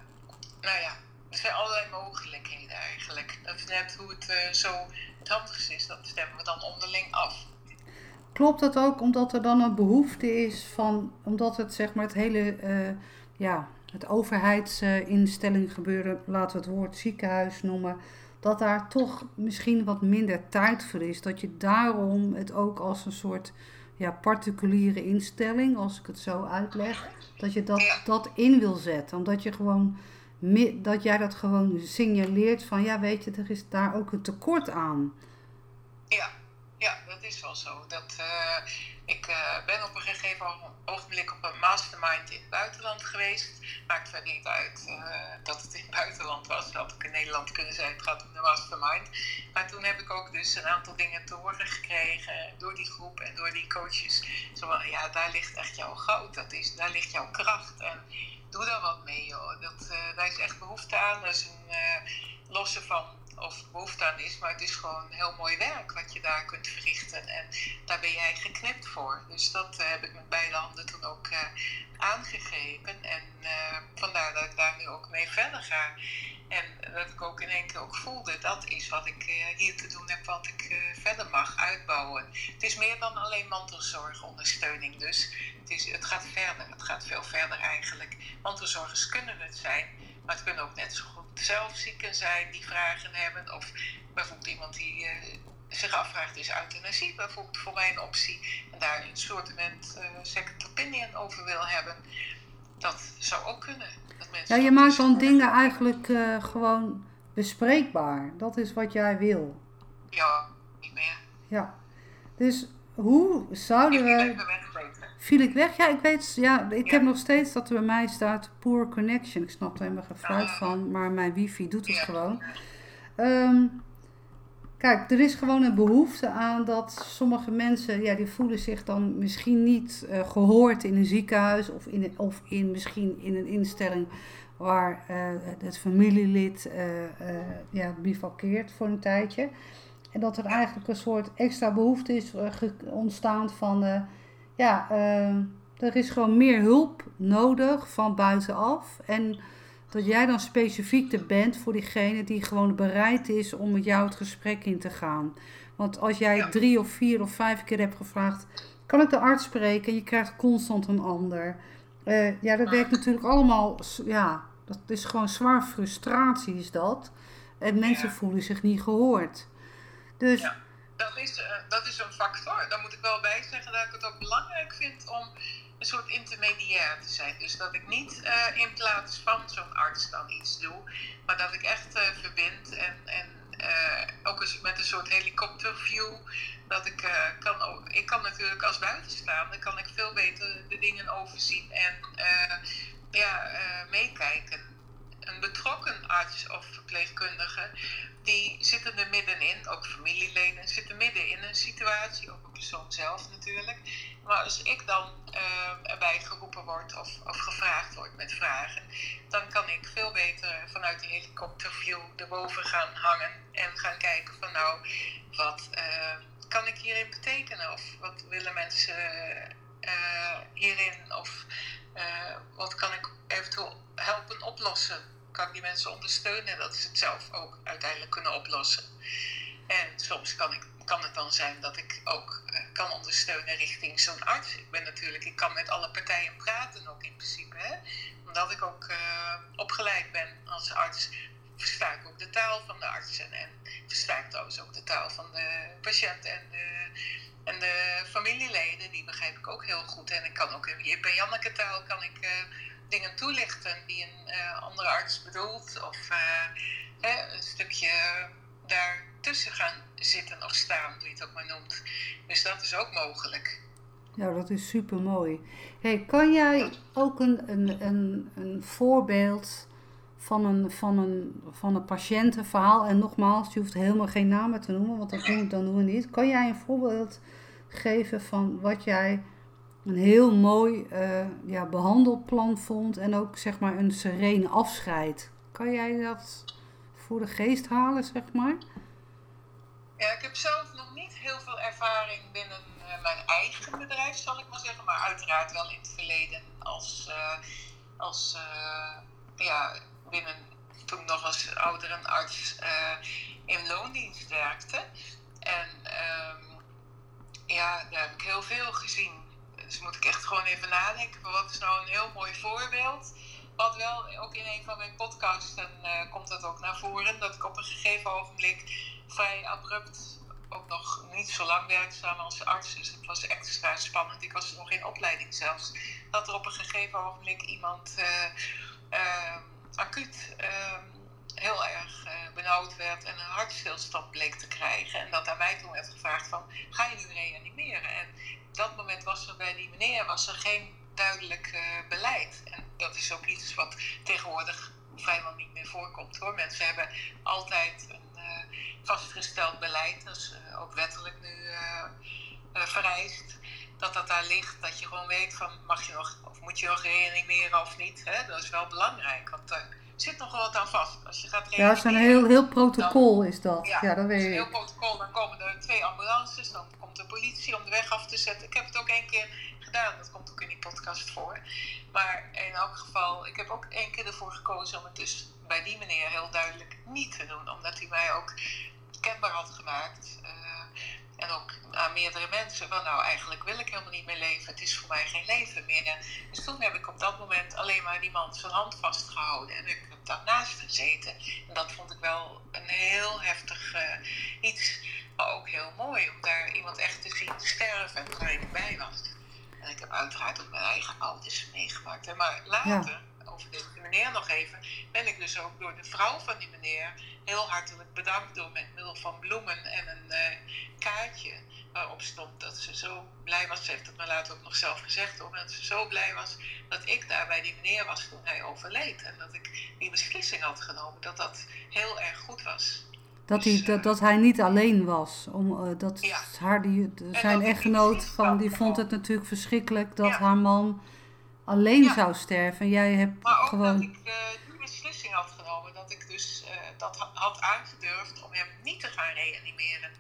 nou ja, er zijn allerlei mogelijkheden eigenlijk. Dat is net hoe het uh, zo het handigst is, dat stemmen we dan onderling af. Klopt dat ook omdat er dan een behoefte is van, omdat het zeg maar het hele, uh, ja, het overheidsinstelling gebeuren, laten we het woord ziekenhuis noemen, dat daar toch misschien wat minder tijd voor is, dat je daarom het ook als een soort ja, particuliere instelling, als ik het zo uitleg, dat je dat, ja. dat in wil zetten. Omdat je gewoon, dat jij dat gewoon signaleert van, ja weet je, er is daar ook een tekort aan. Ja, ja dat is wel zo. Dat, uh, ik uh, ben op een gegeven ogenblik op een mastermind in het buitenland geweest. Maakt verder niet uit uh, dat het in het buitenland was. Dat had ook in Nederland kunnen zijn, het gaat om de mastermind. Maar toen heb ik ook dus een aantal dingen te horen gekregen door die groep en door die coaches. Zo, ja, daar ligt echt jouw goud, dat is, daar ligt jouw kracht. En doe daar wat mee, joh. Dat, uh, daar is echt behoefte aan. Dat is een uh, losse van of behoefte aan is, maar het is gewoon heel mooi werk wat je daar kunt verrichten. En daar ben jij geknipt voor. Dus dat uh, heb ik met beide handen toen ook uh, aangegrepen. En uh, vandaar dat ik daar nu ook mee verder ga. En dat ik ook in één keer ook voelde, dat is wat ik uh, hier te doen heb, wat ik uh, verder mag uitbouwen. Het is meer dan alleen mantelzorgondersteuning dus. Het, is, het gaat verder, het gaat veel verder eigenlijk. Mantelzorgers kunnen het zijn, maar het kunnen ook net zo goed zelf zieken zijn die vragen hebben. Of bijvoorbeeld iemand die uh, zich afvraagt, is euthanasie bijvoorbeeld voor mij een optie. En daar een soort uh, second opinion over wil hebben. Dat zou ook kunnen. Dat mensen ja, je maakt dan dingen eigenlijk uh, gewoon bespreekbaar. Dat is wat jij wil. Ja, niet meer. Ja. Dus hoe zouden we... Viel ik weg? Viel ik weg? Ja, ik weet... Ja, ik ja. heb nog steeds dat er bij mij staat poor connection. Ik snap er helemaal geen fruit uh, van, maar mijn wifi doet het ja. gewoon. Um, kijk, er is gewoon een behoefte aan dat sommige mensen... Ja, die voelen zich dan misschien niet uh, gehoord in een ziekenhuis... Of, in, of in, misschien in een instelling waar uh, het familielid uh, uh, ja, bivakkeert voor een tijdje... En dat er eigenlijk een soort extra behoefte is ontstaan van... Uh, ja, uh, er is gewoon meer hulp nodig van buitenaf. En dat jij dan specifiek er bent voor diegene die gewoon bereid is om met jou het gesprek in te gaan. Want als jij ja. drie of vier of vijf keer hebt gevraagd, kan ik de arts spreken? En je krijgt constant een ander. Uh, ja, dat werkt natuurlijk allemaal, ja, dat is gewoon zwaar frustratie is dat. En mensen ja. voelen zich niet gehoord. Dus... Ja. Dat is, dat is een factor. Daar moet ik wel bij zeggen dat ik het ook belangrijk vind om een soort intermediair te zijn. Dus dat ik niet uh, in plaats van zo'n arts dan iets doe, maar dat ik echt uh, verbind en, en uh, ook eens met een soort helikopterview. Dat ik, uh, kan ook, ik kan natuurlijk als buitenstaander kan ik veel beter de dingen overzien en uh, ja, uh, meekijken. Een betrokken arts of verpleegkundige, die zitten er middenin, ook familieleden zitten midden in een situatie, ook een persoon zelf natuurlijk. Maar als ik dan uh, erbij geroepen word of, of gevraagd word met vragen, dan kan ik veel beter vanuit die helikopterview erboven gaan hangen en gaan kijken van nou, wat uh, kan ik hierin betekenen? Of wat willen mensen uh, hierin? Of uh, wat kan ik eventueel helpen oplossen? Kan ik die mensen ondersteunen dat ze het zelf ook uiteindelijk kunnen oplossen. En soms kan, ik, kan het dan zijn dat ik ook uh, kan ondersteunen richting zo'n arts. Ik ben natuurlijk, ik kan met alle partijen praten ook in principe. Hè? Omdat ik ook uh, opgeleid ben als arts, versta ik ook de taal van de artsen. En versta ik trouwens ook de taal van de patiënt en de, en de familieleden. Die begrijp ik ook heel goed. En ik kan ook in Jip en Janneke taal kan ik... Uh, dingen toelichten die een uh, andere arts bedoelt of uh, eh, een stukje daartussen gaan zitten of staan, hoe je het ook maar noemt. Dus dat is ook mogelijk. Nou, dat is super mooi. Hey, kan jij ook een, een, een, een voorbeeld van een, van, een, van een patiëntenverhaal, en nogmaals, je hoeft helemaal geen namen te noemen, want dat noemen, dan doen we niet. Kan jij een voorbeeld geven van wat jij... een heel mooi uh, ja, behandelplan vond en ook zeg maar een serene afscheid. Kan jij dat voor de geest halen, zeg maar? Ja, ik heb zelf nog niet heel veel ervaring binnen uh, mijn eigen bedrijf, zal ik maar zeggen. Maar uiteraard wel in het verleden als, uh, als uh, ja, binnen, toen nog als ouderenarts uh, in loondienst werkte. En um, ja, daar heb ik heel veel gezien. Dus moet ik echt gewoon even nadenken van wat is nou een heel mooi voorbeeld. Wat wel, ook in een van mijn podcasten uh, komt dat ook naar voren. Dat ik op een gegeven ogenblik vrij abrupt, ook nog niet zo lang werkzaam als arts. Dus het was extra spannend. Ik was nog in opleiding zelfs. Dat er op een gegeven ogenblik iemand uh, uh, acuut uh, heel erg uh, benauwd werd. En een hartstilstand bleek te krijgen. En dat aan mij toen werd gevraagd van ga je nu reanimeren? En op dat moment was er bij die meneer was er geen duidelijk uh, beleid. En dat is ook iets wat tegenwoordig vrijwel niet meer voorkomt, hoor. Mensen hebben altijd een uh, vastgesteld beleid, dat is uh, ook wettelijk nu uh, uh, vereist, dat dat daar ligt, dat je gewoon weet van mag je nog of moet je nog reanimeren of niet. Hè? Dat is wel belangrijk, want er uh, zit nog wel wat aan vast. Als je gaat reanimeren, ja, het is een heel, heel protocol dan, is dat. Ja, ja dat weet ik. Een heel protocol, dan komen er twee ambulances, dan komt de politie om de weg af te zetten. Ik heb het ook één keer gedaan, dat komt ook in die podcast voor. Maar in elk geval, ik heb ook één keer ervoor gekozen om het dus bij die meneer heel duidelijk niet te doen. Omdat hij mij ook kenbaar had gemaakt. Uh, en ook aan meerdere mensen, van nou eigenlijk wil ik helemaal niet meer leven. Het is voor mij geen leven meer. Dus toen heb ik op dat moment alleen maar die man zijn hand vastgehouden. En ik heb daarnaast gezeten. En dat vond ik wel een heel heftig uh, iets... Maar ook heel mooi om daar iemand echt te zien sterven waar ik bij was. En ik heb uiteraard ook mijn eigen ouders meegemaakt. Hè. Maar later, ja. over deze meneer nog even, ben ik dus ook door de vrouw van die meneer heel hartelijk bedankt door met middel van bloemen en een uh, kaartje waarop stond dat ze zo blij was. Ze heeft het me later ook nog zelf gezegd, omdat ze zo blij was dat ik daar bij die meneer was toen hij overleed. En dat ik die beslissing had genomen, dat dat heel erg goed was. Dat, dus, hij, dat, dat hij niet alleen was. Om, uh, dat ja. haar, die, zijn echtgenoot, van, die vond het natuurlijk verschrikkelijk dat ja. haar man alleen ja. zou sterven. En jij hebt maar ook gewoon... dat ik uh, die beslissing had genomen. Dat ik dus uh, dat had aangedurfd om hem niet te gaan reanimeren.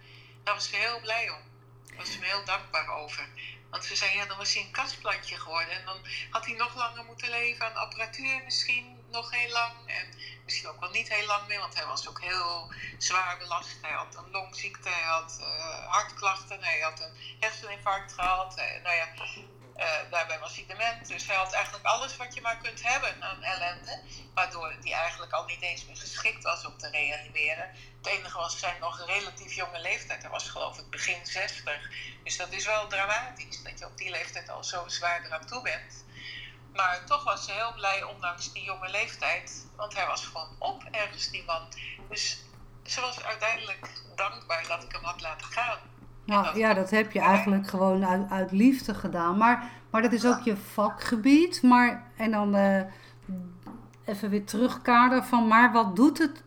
Daar was ze heel blij om. Daar was ze me heel dankbaar over. Want ze zei, ja, dan was hij een kastplantje geworden. En dan had hij nog langer moeten leven aan apparatuur misschien. nog heel lang. En misschien ook wel niet heel lang meer, want hij was ook heel zwaar belast. Hij had een longziekte, hij had uh, hartklachten, hij had een herseninfarct gehad. Hij, nou ja, uh, daarbij was hij dement. Dus hij had eigenlijk alles wat je maar kunt hebben aan ellende. Waardoor hij eigenlijk al niet eens meer geschikt was om te reanimeren. Het enige was zijn nog relatief jonge leeftijd. Hij was geloof ik begin zestig. Dus dat is wel dramatisch, dat je op die leeftijd al zo zwaar eraan toe bent. Maar toch was ze heel blij, ondanks die jonge leeftijd. Want hij was gewoon op ergens, die man. Dus ze was uiteindelijk dankbaar dat ik hem had laten gaan. Nou, dat ja, dat heb je ja. eigenlijk gewoon uit, uit liefde gedaan. Maar, maar dat is ook je vakgebied. Maar, en dan uh, even weer terugkader van... Maar wat doet het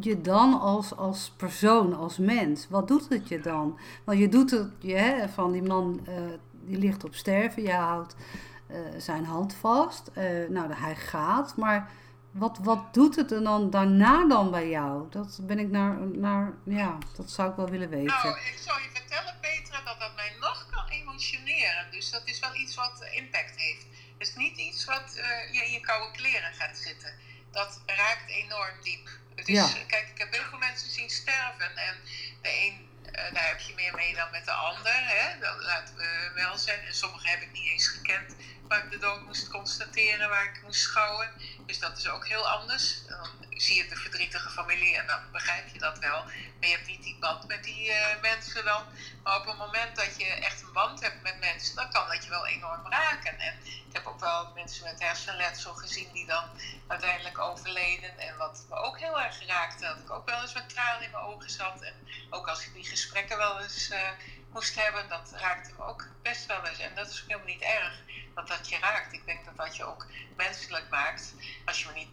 je dan als, als persoon, als mens? Wat doet het je dan? Want je doet het je, van die man, uh, die ligt op sterven. Je houdt... Uh, zijn hand vast, uh, nou hij gaat, maar wat, wat doet het er dan daarna dan bij jou? Dat ben ik naar, naar, ja, dat zou ik wel willen weten. Nou, ik zou je vertellen, Petra, dat dat mij nog kan emotioneren, dus dat is wel iets wat impact heeft. Dus niet iets wat uh, je in je koude kleren gaat zitten. Dat raakt enorm diep. Het is, ja. Kijk, ik heb heel veel mensen zien sterven en de een Uh, daar heb je meer mee dan met de ander, hè? Dat laten we wel zijn. En sommige heb ik niet eens gekend, waar ik de dood moest constateren, waar ik moest schouwen. Dus dat is ook heel anders. Dan zie je de verdrietige familie en dan begrijp je dat wel. Maar je hebt niet die band met die uh, mensen dan. Maar op het moment dat je echt een band hebt met mensen, dan kan dat je wel enorm raken. En ik heb ook wel mensen met hersenletsel gezien die dan uiteindelijk overleden. En wat me ook heel erg raakte, dat ik ook wel eens met tranen in mijn ogen zat. En ook als ik die gesprekken wel eens uh, moest hebben, dat raakte me ook best wel eens. En dat is ook helemaal niet erg, dat dat je raakt. Ik denk dat dat je ook menselijk maakt, als je me niet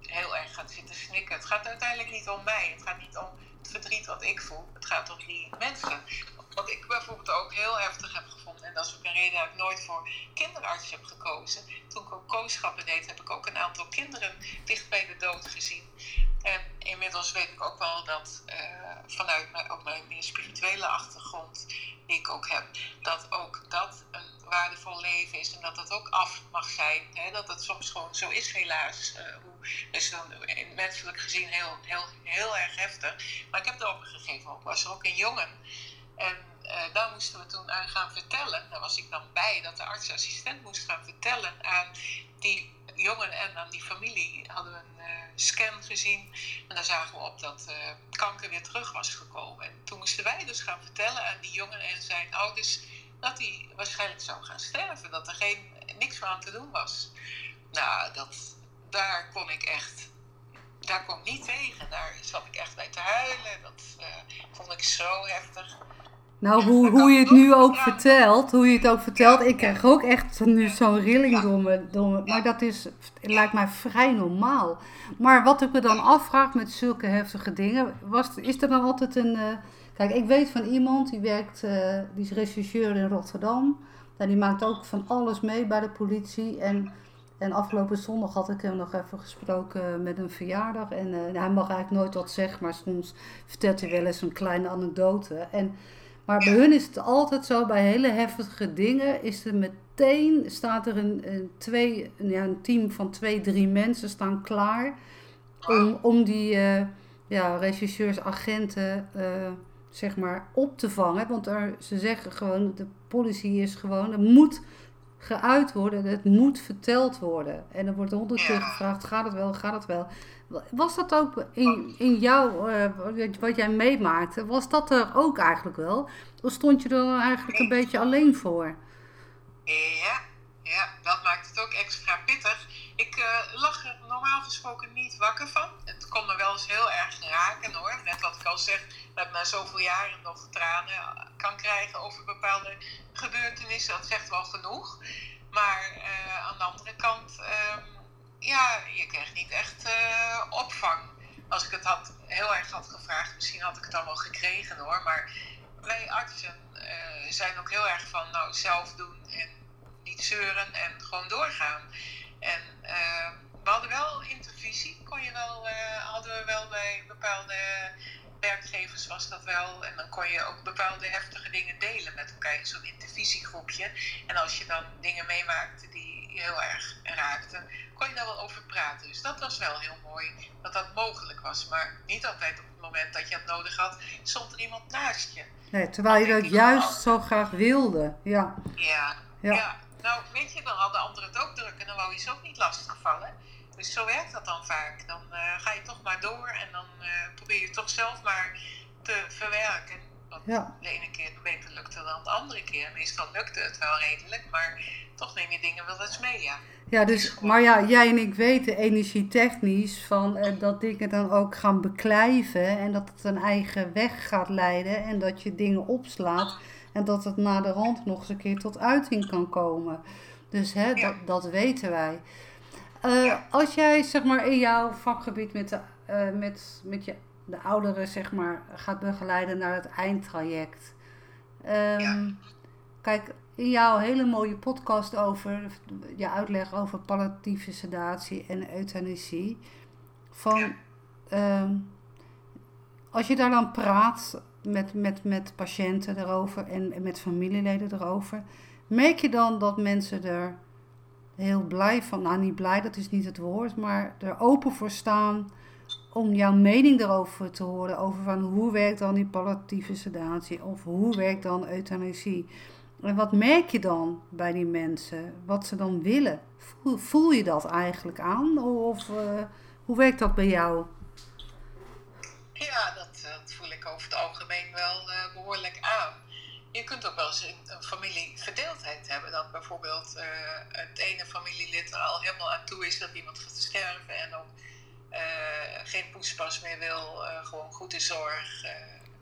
heel erg gaat zitten snikken. Het gaat uiteindelijk niet om mij, het gaat niet om het verdriet wat ik voel, het gaat om die mensen. Wat ik bijvoorbeeld ook heel heftig heb gevonden, en dat is ook een reden dat ik nooit voor kinderarts heb gekozen. Toen ik ook kooschappen deed, heb ik ook een aantal kinderen dicht bij de dood gezien. En inmiddels weet ik ook wel dat uh, vanuit mijn, ook mijn meer spirituele achtergrond die ik ook heb, dat ook dat een waardevol leven is en dat dat ook af mag zijn. Hè? Dat dat soms gewoon zo is, helaas. Uh, hoe, dus dan menselijk gezien heel, heel, heel erg heftig. Maar ik heb er op een gegeven moment, was er ook een jongen. En uh, daar moesten we toen aan gaan vertellen, daar was ik dan bij, dat de artsassistent moest gaan vertellen aan die jongen en aan die familie. Hadden we een uh, scan gezien en daar zagen we op dat uh, kanker weer terug was gekomen. En toen moesten wij dus gaan vertellen aan die jongen en zijn ouders dat hij waarschijnlijk zou gaan sterven, dat er geen, niks meer aan te doen was. Nou, dat, daar kon ik echt... Daar kwam ik niet tegen. Daar zat ik echt bij te huilen. Dat uh, vond ik zo heftig. Nou, hoe, hoe je het nu ook vertelt. Hoe je het ook vertelt. Ik krijg ook echt nu zo'n rilling door me, door me. Maar dat is, lijkt mij vrij normaal. Maar wat ik me dan afvraag met zulke heftige dingen. Was, is er dan altijd een... Uh, kijk, ik weet van iemand die werkt... Uh, die is rechercheur in Rotterdam. Nou, die maakt ook van alles mee bij de politie. En... En afgelopen zondag had ik hem nog even gesproken met een verjaardag. En uh, hij mag eigenlijk nooit wat zeggen, maar soms vertelt hij wel eens een kleine anekdote. En, maar bij hun is het altijd zo, bij hele heftige dingen is er meteen, staat er een, een, twee, ja, een team van twee, drie mensen staan klaar om, om die uh, ja, rechercheursagenten uh, zeg maar op te vangen. Want er, ze zeggen gewoon, de politie is gewoon, er moet... geuit worden, het moet verteld worden. En er wordt honderd keer gevraagd, gaat het wel, gaat het wel. Was dat ook in, in jou, uh, wat jij meemaakte, was dat er ook eigenlijk wel? Of stond je er eigenlijk een beetje alleen voor? Ja, ja, dat maakt het ook extra pittig. Ik uh, lag er normaal gesproken niet wakker van. Het kon me wel eens heel erg raken hoor. Net wat ik al zeg, dat ik na zoveel jaren nog tranen kan krijgen over bepaalde gebeurtenissen. Dat zegt wel genoeg. Maar uh, aan de andere kant, um, ja, je kreeg niet echt uh, opvang. Als ik het had, heel erg had gevraagd, misschien had ik het dan wel gekregen hoor. Maar wij artsen uh, zijn ook heel erg van nou zelf doen en niet zeuren en gewoon doorgaan. En uh, we hadden wel intervisie, kon je wel, uh, hadden we wel bij bepaalde werkgevers was dat wel. En dan kon je ook bepaalde heftige dingen delen met elkaar in zo'n intervisiegroepje. En als je dan dingen meemaakte die die heel erg raakte, kon je daar wel over praten. Dus dat was wel heel mooi dat dat mogelijk was. Maar niet altijd op het moment dat je het nodig had, stond er iemand naast je. Nee, terwijl je dat juist had... zo graag wilde. Ja. Ja, ja. ja, nou weet je, dan hadden anderen het ook druk en dan wou je ze ook niet lastigvallen. Dus zo werkt dat dan vaak. Dan uh, ga je toch maar door en dan uh, probeer je toch zelf maar te verwerken. Want ja. de ene keer beter lukte dan de andere keer. Meestal lukte het wel redelijk, maar toch neem je dingen wel eens mee, ja. Ja, dus, maar ja, jij en ik weten energietechnisch van eh, dat dingen dan ook gaan beklijven en dat het een eigen weg gaat leiden en dat je dingen opslaat en dat het naderhand nog eens een keer tot uiting kan komen. Dus hè, ja. dat, dat weten wij. Uh, ja. Als jij zeg maar in jouw vakgebied met de, uh, met, met je de ouderen zeg maar gaat begeleiden naar het eindtraject. Um, ja. Kijk, in jouw hele mooie podcast over je ja, uitleg over palliatieve sedatie en euthanasie. Van, ja. um, als je daar dan praat met, met, met patiënten erover en, en met familieleden erover, merk je dan dat mensen er heel blij van, nou niet blij, dat is niet het woord, maar er open voor staan om jouw mening erover te horen, over van hoe werkt dan die palliatieve sedatie of hoe werkt dan euthanasie. En wat merk je dan bij die mensen, wat ze dan willen? Voel, voel je dat eigenlijk aan of uh, hoe werkt dat bij jou? Ja, dat, dat voel ik over het algemeen wel uh, behoorlijk aan. Je kunt ook wel eens een familieverdeeldheid hebben. Dat bijvoorbeeld uh, het ene familielid er al helemaal aan toe is dat iemand gaat sterven en ook uh, geen poespas meer wil, uh, gewoon goede zorg, uh,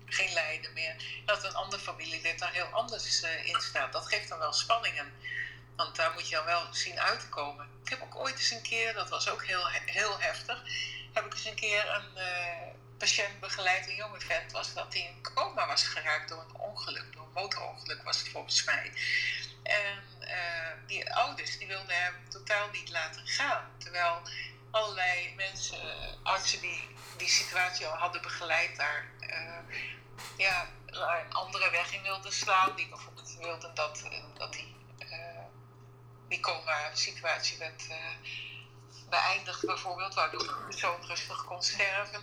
geen lijden meer. Dat een ander familielid daar heel anders uh, in staat. Dat geeft dan wel spanningen, want daar moet je dan wel zien uit te komen. Ik heb ook ooit eens een keer, dat was ook heel, heel heftig, heb ik eens een keer een uh, patiënt begeleid, een jonge vent was dat hij in coma was geraakt door een ongeluk. Motorongeluk was het volgens mij. En uh, die ouders die wilden hem totaal niet laten gaan. Terwijl allerlei mensen, artsen die die situatie al hadden begeleid, daar uh, ja, een andere weg in wilden slaan. Die bijvoorbeeld wilden dat, dat die, uh, die coma-situatie werd uh, beëindigd bijvoorbeeld, waardoor de persoon rustig kon sterven.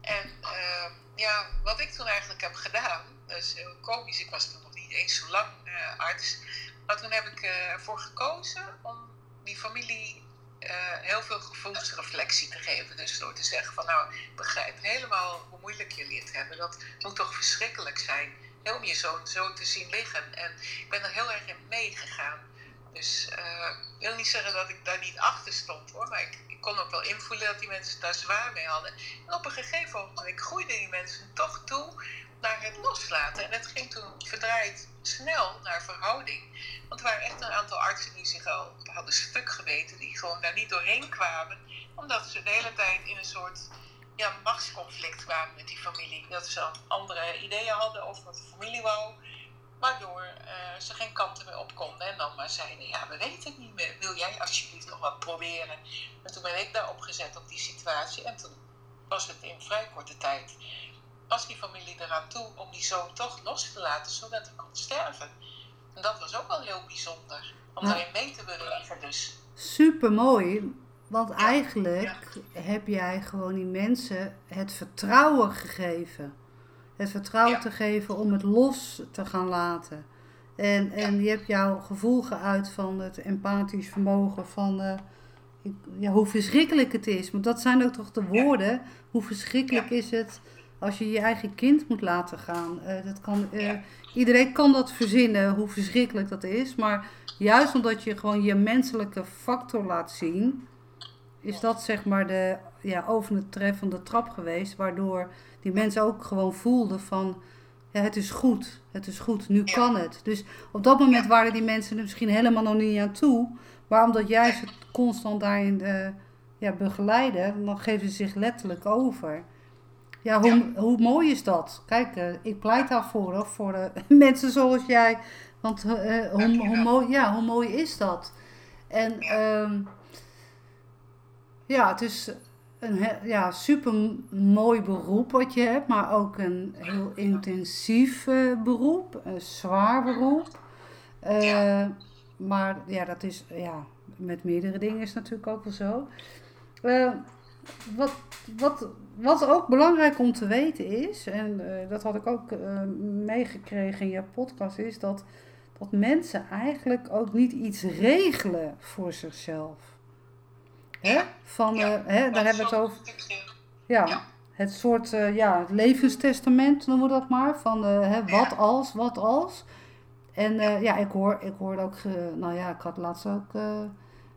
En uh, ja, wat ik toen eigenlijk heb gedaan, dat is heel komisch, ik was toen nog niet eens zo lang uh, arts. Maar toen heb ik uh, ervoor gekozen om die familie uh, heel veel gevoelsreflectie te geven. Dus door te zeggen van nou, ik begrijp helemaal hoe moeilijk jullie het hebben. Dat moet toch verschrikkelijk zijn, heel om je zoon zo te zien liggen. En ik ben er heel erg in meegegaan. Dus uh, ik wil niet zeggen dat ik daar niet achter stond hoor, maar ik, ik kon ook wel invoelen dat die mensen daar zwaar mee hadden. En op een gegeven moment groeiden die mensen toch toe naar het loslaten. En het ging toen verdraaid snel naar verhouding. Want er waren echt een aantal artsen die zich al hadden stuk geweten, die gewoon daar niet doorheen kwamen, omdat ze de hele tijd in een soort ja, machtsconflict kwamen met die familie. Dat ze andere ideeën hadden over wat de familie wou, waardoor uh, ze geen kanten meer op konden. En dan maar zeiden, ja, we weten het niet meer. Wil jij alsjeblieft nog wat proberen? En toen ben ik daar opgezet op die situatie. En toen was het in vrij korte tijd, was die familie eraan toe om die zoon toch los te laten, zodat hij kon sterven. En dat was ook wel heel bijzonder, om nou, daarin mee te bewegen dus. Supermooi, want ja, eigenlijk ja. heb jij gewoon die mensen het vertrouwen gegeven. Het vertrouwen ja. te geven om het los te gaan laten. En, ja. en je hebt jouw gevoel geuit van het empathisch vermogen van Uh, ja, hoe verschrikkelijk het is. Want dat zijn ook toch de woorden. Ja. Hoe verschrikkelijk ja. is het als je je eigen kind moet laten gaan. Uh, dat kan, uh, ja. Iedereen kan dat verzinnen, hoe verschrikkelijk dat is. Maar juist omdat je gewoon je menselijke factor laat zien, is ja. dat zeg maar de ja, overtreffende trap geweest. Waardoor die mensen ook gewoon voelden van, ja, het is goed, het is goed, nu ja. kan het. Dus op dat moment ja. waren die mensen er misschien helemaal nog niet aan toe. Maar omdat jij ze constant daarin uh, ja, begeleiden, dan geven ze zich letterlijk over. Ja, hoe, ja. hoe mooi is dat? Kijk, uh, ik pleit daarvoor, hoor, voor uh, mensen zoals jij. Want uh, uh, hoe, hoe, mooi, ja, hoe mooi is dat? En uh, ja, het is een ja, super mooi beroep wat je hebt, maar ook een heel intensief uh, beroep, een zwaar beroep. Uh, Maar ja, dat is ja, met meerdere dingen is natuurlijk ook wel zo. Uh, wat, wat, wat ook belangrijk om te weten is, en uh, dat had ik ook uh, meegekregen in jouw podcast, is dat, dat mensen eigenlijk ook niet iets regelen voor zichzelf. Hè? Van, ja, uh, hè, daar hebben we het over. Ja, ja. Het soort uh, ja, levenstestament noemen we dat maar. Van uh, hè, wat als, wat als. En uh, ja, ik hoor, ik hoor ook, uh, nou ja, ik had laatst ook uh,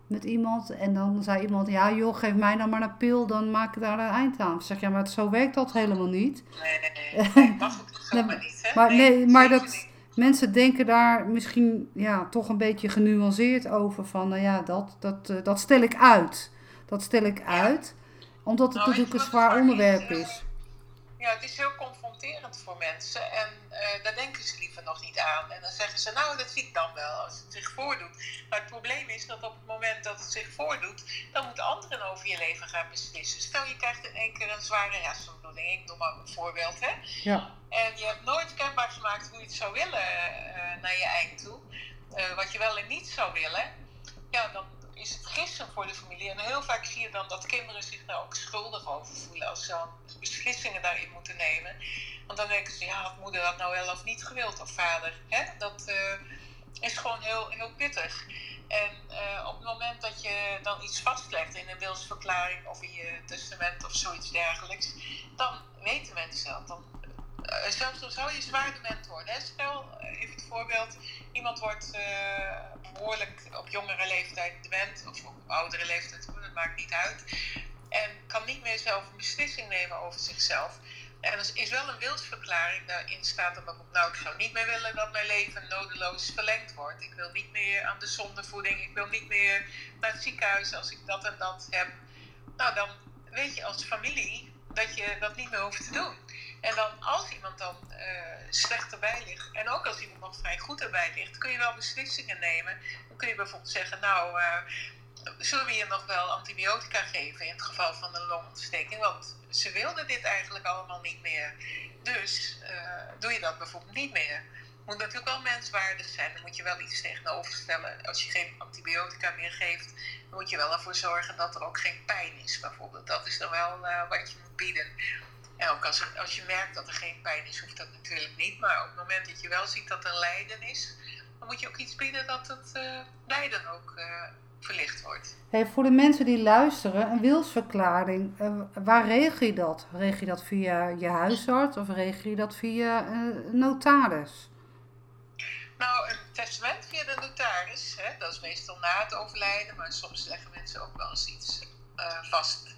met iemand. En dan zei iemand, ja joh, geef mij dan maar een pil, dan maak ik daar een eind aan. Ik zeg, ja, maar het, zo werkt dat helemaal niet. Nee, nee, nee, nee dat is ook maar niet, hè. Maar, nee, nee, maar dat niet. Mensen denken daar misschien ja, toch een beetje genuanceerd over. Van, nou ja, dat, dat, uh, dat stel ik uit. Dat stel ik ja. uit, omdat het nou, natuurlijk een zwaar onderwerp is. is. Ja, het is heel confronterend voor mensen en uh, daar denken ze liever nog niet aan. En dan zeggen ze, nou dat zie ik dan wel als het zich voordoet. Maar het probleem is dat op het moment dat het zich voordoet, dan moeten anderen over je leven gaan beslissen. Stel je krijgt in één keer een zware hersenbloeding, ik noem maar een voorbeeld. Hè? Ja. En je hebt nooit kenbaar gemaakt hoe je het zou willen uh, naar je eind toe. Uh, wat je wel en niet zou willen. Ja, dan is het gissen voor de familie. En heel vaak zie je dan dat kinderen zich daar ook schuldig over voelen als ze beslissingen daarin moeten nemen. Want dan denken ze, ja, had moeder dat nou wel of niet gewild, of vader. Hè? Dat uh, is gewoon heel, heel pittig. En uh, op het moment dat je dan iets vastlegt in een wilsverklaring of in je testament of zoiets dergelijks, dan weten mensen dat. Dan, uh, zelfs al zou je zwaardement worden. Hè? Stel, uh, even het voorbeeld, iemand wordt uh, behoorlijk op jongere leeftijd dement, of op oudere leeftijd, dat maakt niet uit. En kan niet meer zelf een beslissing nemen over zichzelf. En er is wel een wilsverklaring daarin staat dat bijvoorbeeld, nou ik zou niet meer willen dat mijn leven nodeloos verlengd wordt. Ik wil niet meer aan de zondevoeding, ik wil niet meer naar het ziekenhuis als ik dat en dat heb. Nou dan weet je als familie dat je dat niet meer hoeft te doen. En dan als iemand dan uh, slecht erbij ligt en ook als iemand nog vrij goed erbij ligt, kun je wel beslissingen nemen. Dan kun je bijvoorbeeld zeggen, nou... Uh, zullen we je nog wel antibiotica geven in het geval van een longontsteking? Want ze wilden dit eigenlijk allemaal niet meer. Dus uh, doe je dat bijvoorbeeld niet meer. Moet natuurlijk wel menswaardig zijn. Dan moet je wel iets tegenover stellen. Als je geen antibiotica meer geeft, dan moet je wel ervoor zorgen dat er ook geen pijn is bijvoorbeeld. Dat is dan wel uh, wat je moet bieden. En ook als, er, als je merkt dat er geen pijn is, hoeft dat natuurlijk niet. Maar op het moment dat je wel ziet dat er lijden is, dan moet je ook iets bieden dat het uh, lijden ook... Uh, verlicht wordt. Hey, voor de mensen die luisteren, een wilsverklaring, uh, waar regel je dat? Regel je dat via je huisarts of regel je dat via uh, notaris? Nou, een testament via de notaris, hè, dat is meestal na het overlijden, maar soms leggen mensen ook wel eens iets uh, vast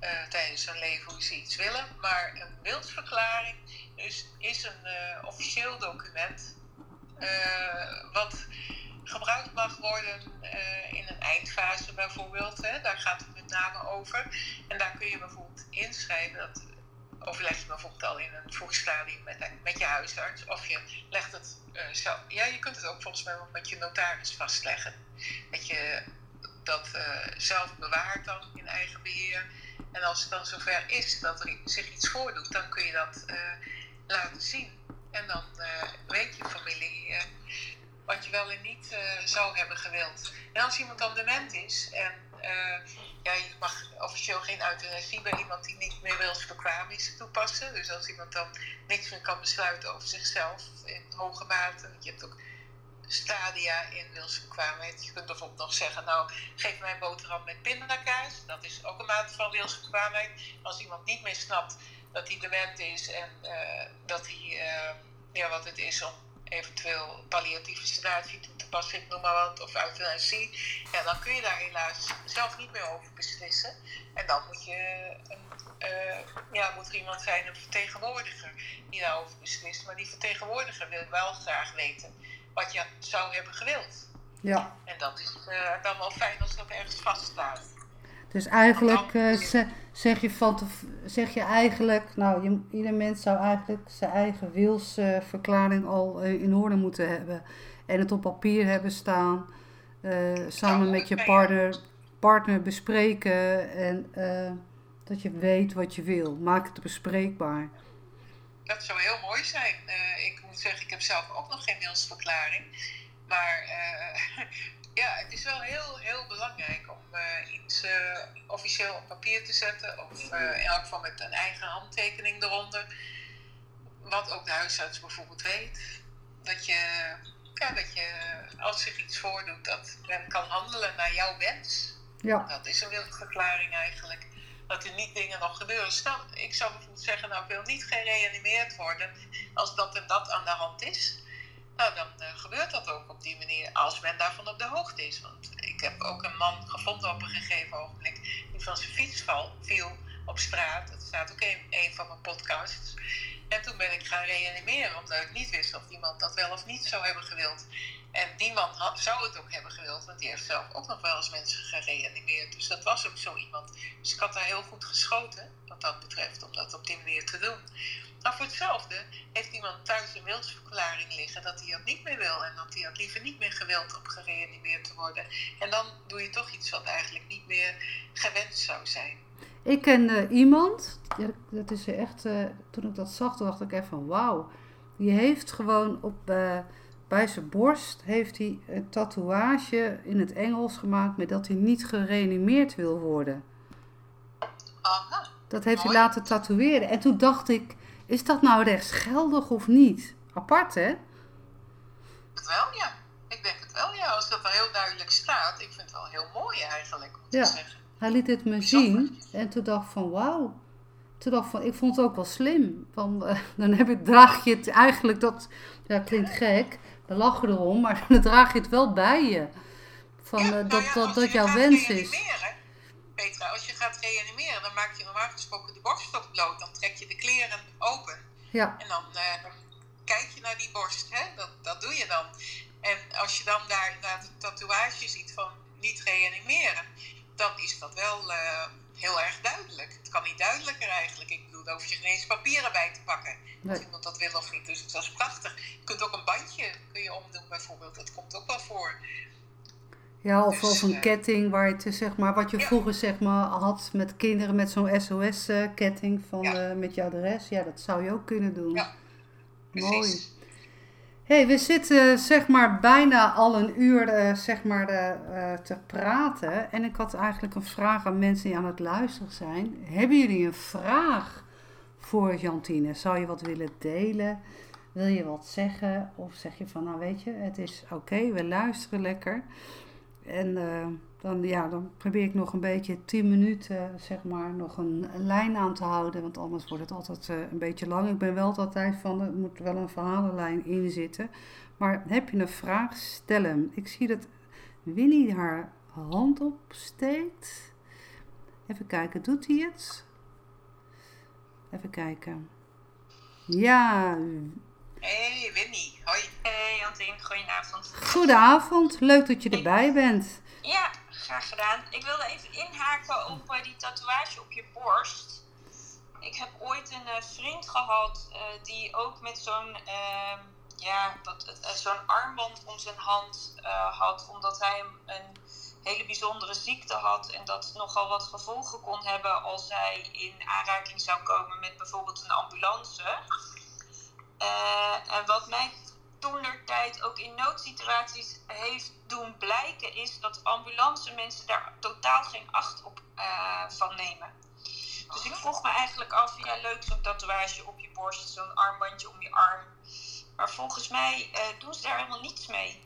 uh, tijdens hun leven hoe ze iets willen. Maar een wilsverklaring is, is een uh, officieel document uh, wat gebruikt mag worden uh, in een eindfase bijvoorbeeld. Hè? Daar gaat het met name over. En daar kun je bijvoorbeeld inschrijven. Dat overleg je bijvoorbeeld al in een vroeg stadium met, met je huisarts. Of je legt het uh, zelf. Ja, je kunt het ook volgens mij met je notaris vastleggen. Dat je dat uh, zelf bewaart dan in eigen beheer. En als het dan zover is dat er zich iets voordoet, dan kun je dat uh, laten zien. En dan uh, weet je familie... Uh, wat je wel en niet uh, zou hebben gewild. En als iemand dan dement is en uh, ja, je mag officieel geen euthanasie bij iemand die niet meer wilsbekwaam is toepassen. Dus als iemand dan niks meer kan besluiten over zichzelf in hoge mate. Je hebt ook stadia in wilsbekwaamheid. Je kunt bijvoorbeeld nog zeggen, nou geef mij een boterham met pindakaas. Dat is ook een mate van wilsbekwaamheid. Als iemand niet meer snapt dat hij dement is en uh, dat hij, uh, ja wat het is om eventueel palliatieve sedatie toe te passen, noem maar wat, of euthanasie, ja, dan kun je daar helaas zelf niet meer over beslissen. En dan moet je, uh, ja, moet er iemand zijn, een vertegenwoordiger, die daarover beslist. Maar die vertegenwoordiger wil wel graag weten wat je zou hebben gewild. Ja. En dat is uh, dan wel fijn als dat ergens vaststaat. Dus eigenlijk dan, uh, zeg, je van te, zeg je eigenlijk, nou je, ieder mens zou eigenlijk zijn eigen wilsverklaring uh, al uh, in orde moeten hebben. En het op papier hebben staan, uh, samen met je partner, partner bespreken en uh, dat je weet wat je wil. Maak het bespreekbaar. Dat zou heel mooi zijn. Uh, ik moet zeggen, ik heb zelf ook nog geen wilsverklaring. Maar uh, het is wel heel, heel belangrijk om uh, iets uh, officieel op papier te zetten. Of uh, in elk geval met een eigen handtekening eronder. Wat ook de huisarts bijvoorbeeld weet. Dat je, ja, dat je als zich iets voordoet, dat men kan handelen naar jouw wens. Ja. Dat is een wilverklaring eigenlijk. Dat er niet dingen nog gebeuren. Stel, ik zou bijvoorbeeld zeggen, nou, ik wil niet gereanimeerd worden als dat en dat aan de hand is. Nou, dan uh, gebeurt dat ook op die manier als men daarvan op de hoogte is. Want ik heb ook een man gevonden op een gegeven ogenblik die van zijn fiets viel op straat. Dat staat ook in een van mijn podcasts. En toen ben ik gaan reanimeren omdat ik niet wist of iemand dat wel of niet zou hebben gewild. En die man had, zou het ook hebben gewild, want die heeft zelf ook nog wel eens mensen gereanimeerd. Dus dat was ook zo iemand. Dus ik had daar heel goed geschoten, wat dat betreft, om dat op die manier te doen. Maar voor hetzelfde heeft iemand thuis een wilsverklaring liggen dat hij dat niet meer wil. En dat hij dat liever niet meer gewild om gereanimeerd te worden. En dan doe je toch iets wat eigenlijk niet meer gewenst zou zijn. Ik ken uh, iemand, ja, dat is echt, uh, toen ik dat zag, dacht ik echt van wauw. Die heeft gewoon op, uh, bij zijn borst heeft hij een tatoeage in het Engels gemaakt met dat hij niet gereanimeerd wil worden. Aha, dat heeft mooi. Hij laten tatoeëren. En toen dacht ik, is dat nou rechtsgeldig of niet? Apart, hè? Het wel, ja. Ik denk het wel, ja. Als dat wel heel duidelijk staat. Ik vind het wel heel mooi eigenlijk, om ja. te zeggen. Hij liet het me zien en toen dacht ik van wauw. Toen dacht ik van, ik vond het ook wel slim. Van, uh, dan heb ik, draag je het eigenlijk, dat ja, klinkt gek, we lachen erom, maar dan draag je het wel bij je. Van, uh, ja, nou dat, ja, dat, dat jouw wens is. Petra, als je gaat reanimeren, dan maak je normaal gesproken de borst op bloot. Dan trek je de kleren open. Ja. En dan uh, kijk je naar die borst, hè? Dat, dat doe je dan. En als je dan daar inderdaad een tatoeage ziet van niet reanimeren, dan is dat wel uh, heel erg duidelijk. Het kan niet duidelijker eigenlijk. Ik bedoel, daar hoef je geen eens papieren bij te pakken. Nee. Als iemand dat wil of niet. Dus dat is prachtig. Je kunt ook een bandje kun je omdoen bijvoorbeeld. Dat komt ook wel voor. Ja, of, dus, of een uh, ketting waar je het, zeg maar, wat je ja. vroeger zeg maar, had met kinderen met zo'n S O S-ketting van ja. uh, met je adres. Ja, dat zou je ook kunnen doen. Ja, mooi. Hey, we zitten zeg maar bijna al een uur uh, zeg maar, uh, te praten. En ik had eigenlijk een vraag aan mensen die aan het luisteren zijn. Hebben jullie een vraag voor Jantine? Zou je wat willen delen? Wil je wat zeggen? Of zeg je van, nou weet je, het is oké, okay, we luisteren lekker. En uh, dan, ja, dan probeer ik nog een beetje tien minuten, zeg maar, nog een, een lijn aan te houden. Want anders wordt het altijd uh, een beetje lang. Ik ben wel altijd van, er moet wel een verhalenlijn in zitten. Maar heb je een vraag, stel hem. Ik zie dat Winnie haar hand opsteekt. Even kijken, doet hij het? Even kijken. Ja. Hey Winnie. Hoi. Hey Jantine, goedenavond. Goedenavond, leuk dat je erbij bent. Ja, graag gedaan. Ik wilde even inhaken op uh, die tatoeage op je borst. Ik heb ooit een uh, vriend gehad uh, die ook met zo'n, uh, ja, dat, uh, zo'n armband om zijn hand uh, had. Omdat hij een, een hele bijzondere ziekte had. En dat nogal wat gevolgen kon hebben als hij in aanraking zou komen met bijvoorbeeld een ambulance. Uh, en wat mij toentertijd ook in noodsituaties heeft doen blijken is dat ambulance mensen daar totaal geen acht op uh, van nemen. Dus ik vroeg me eigenlijk af, ja leuk zo'n tatoeage op je borst, zo'n armbandje om je arm. Maar volgens mij uh, doen ze daar helemaal niets mee.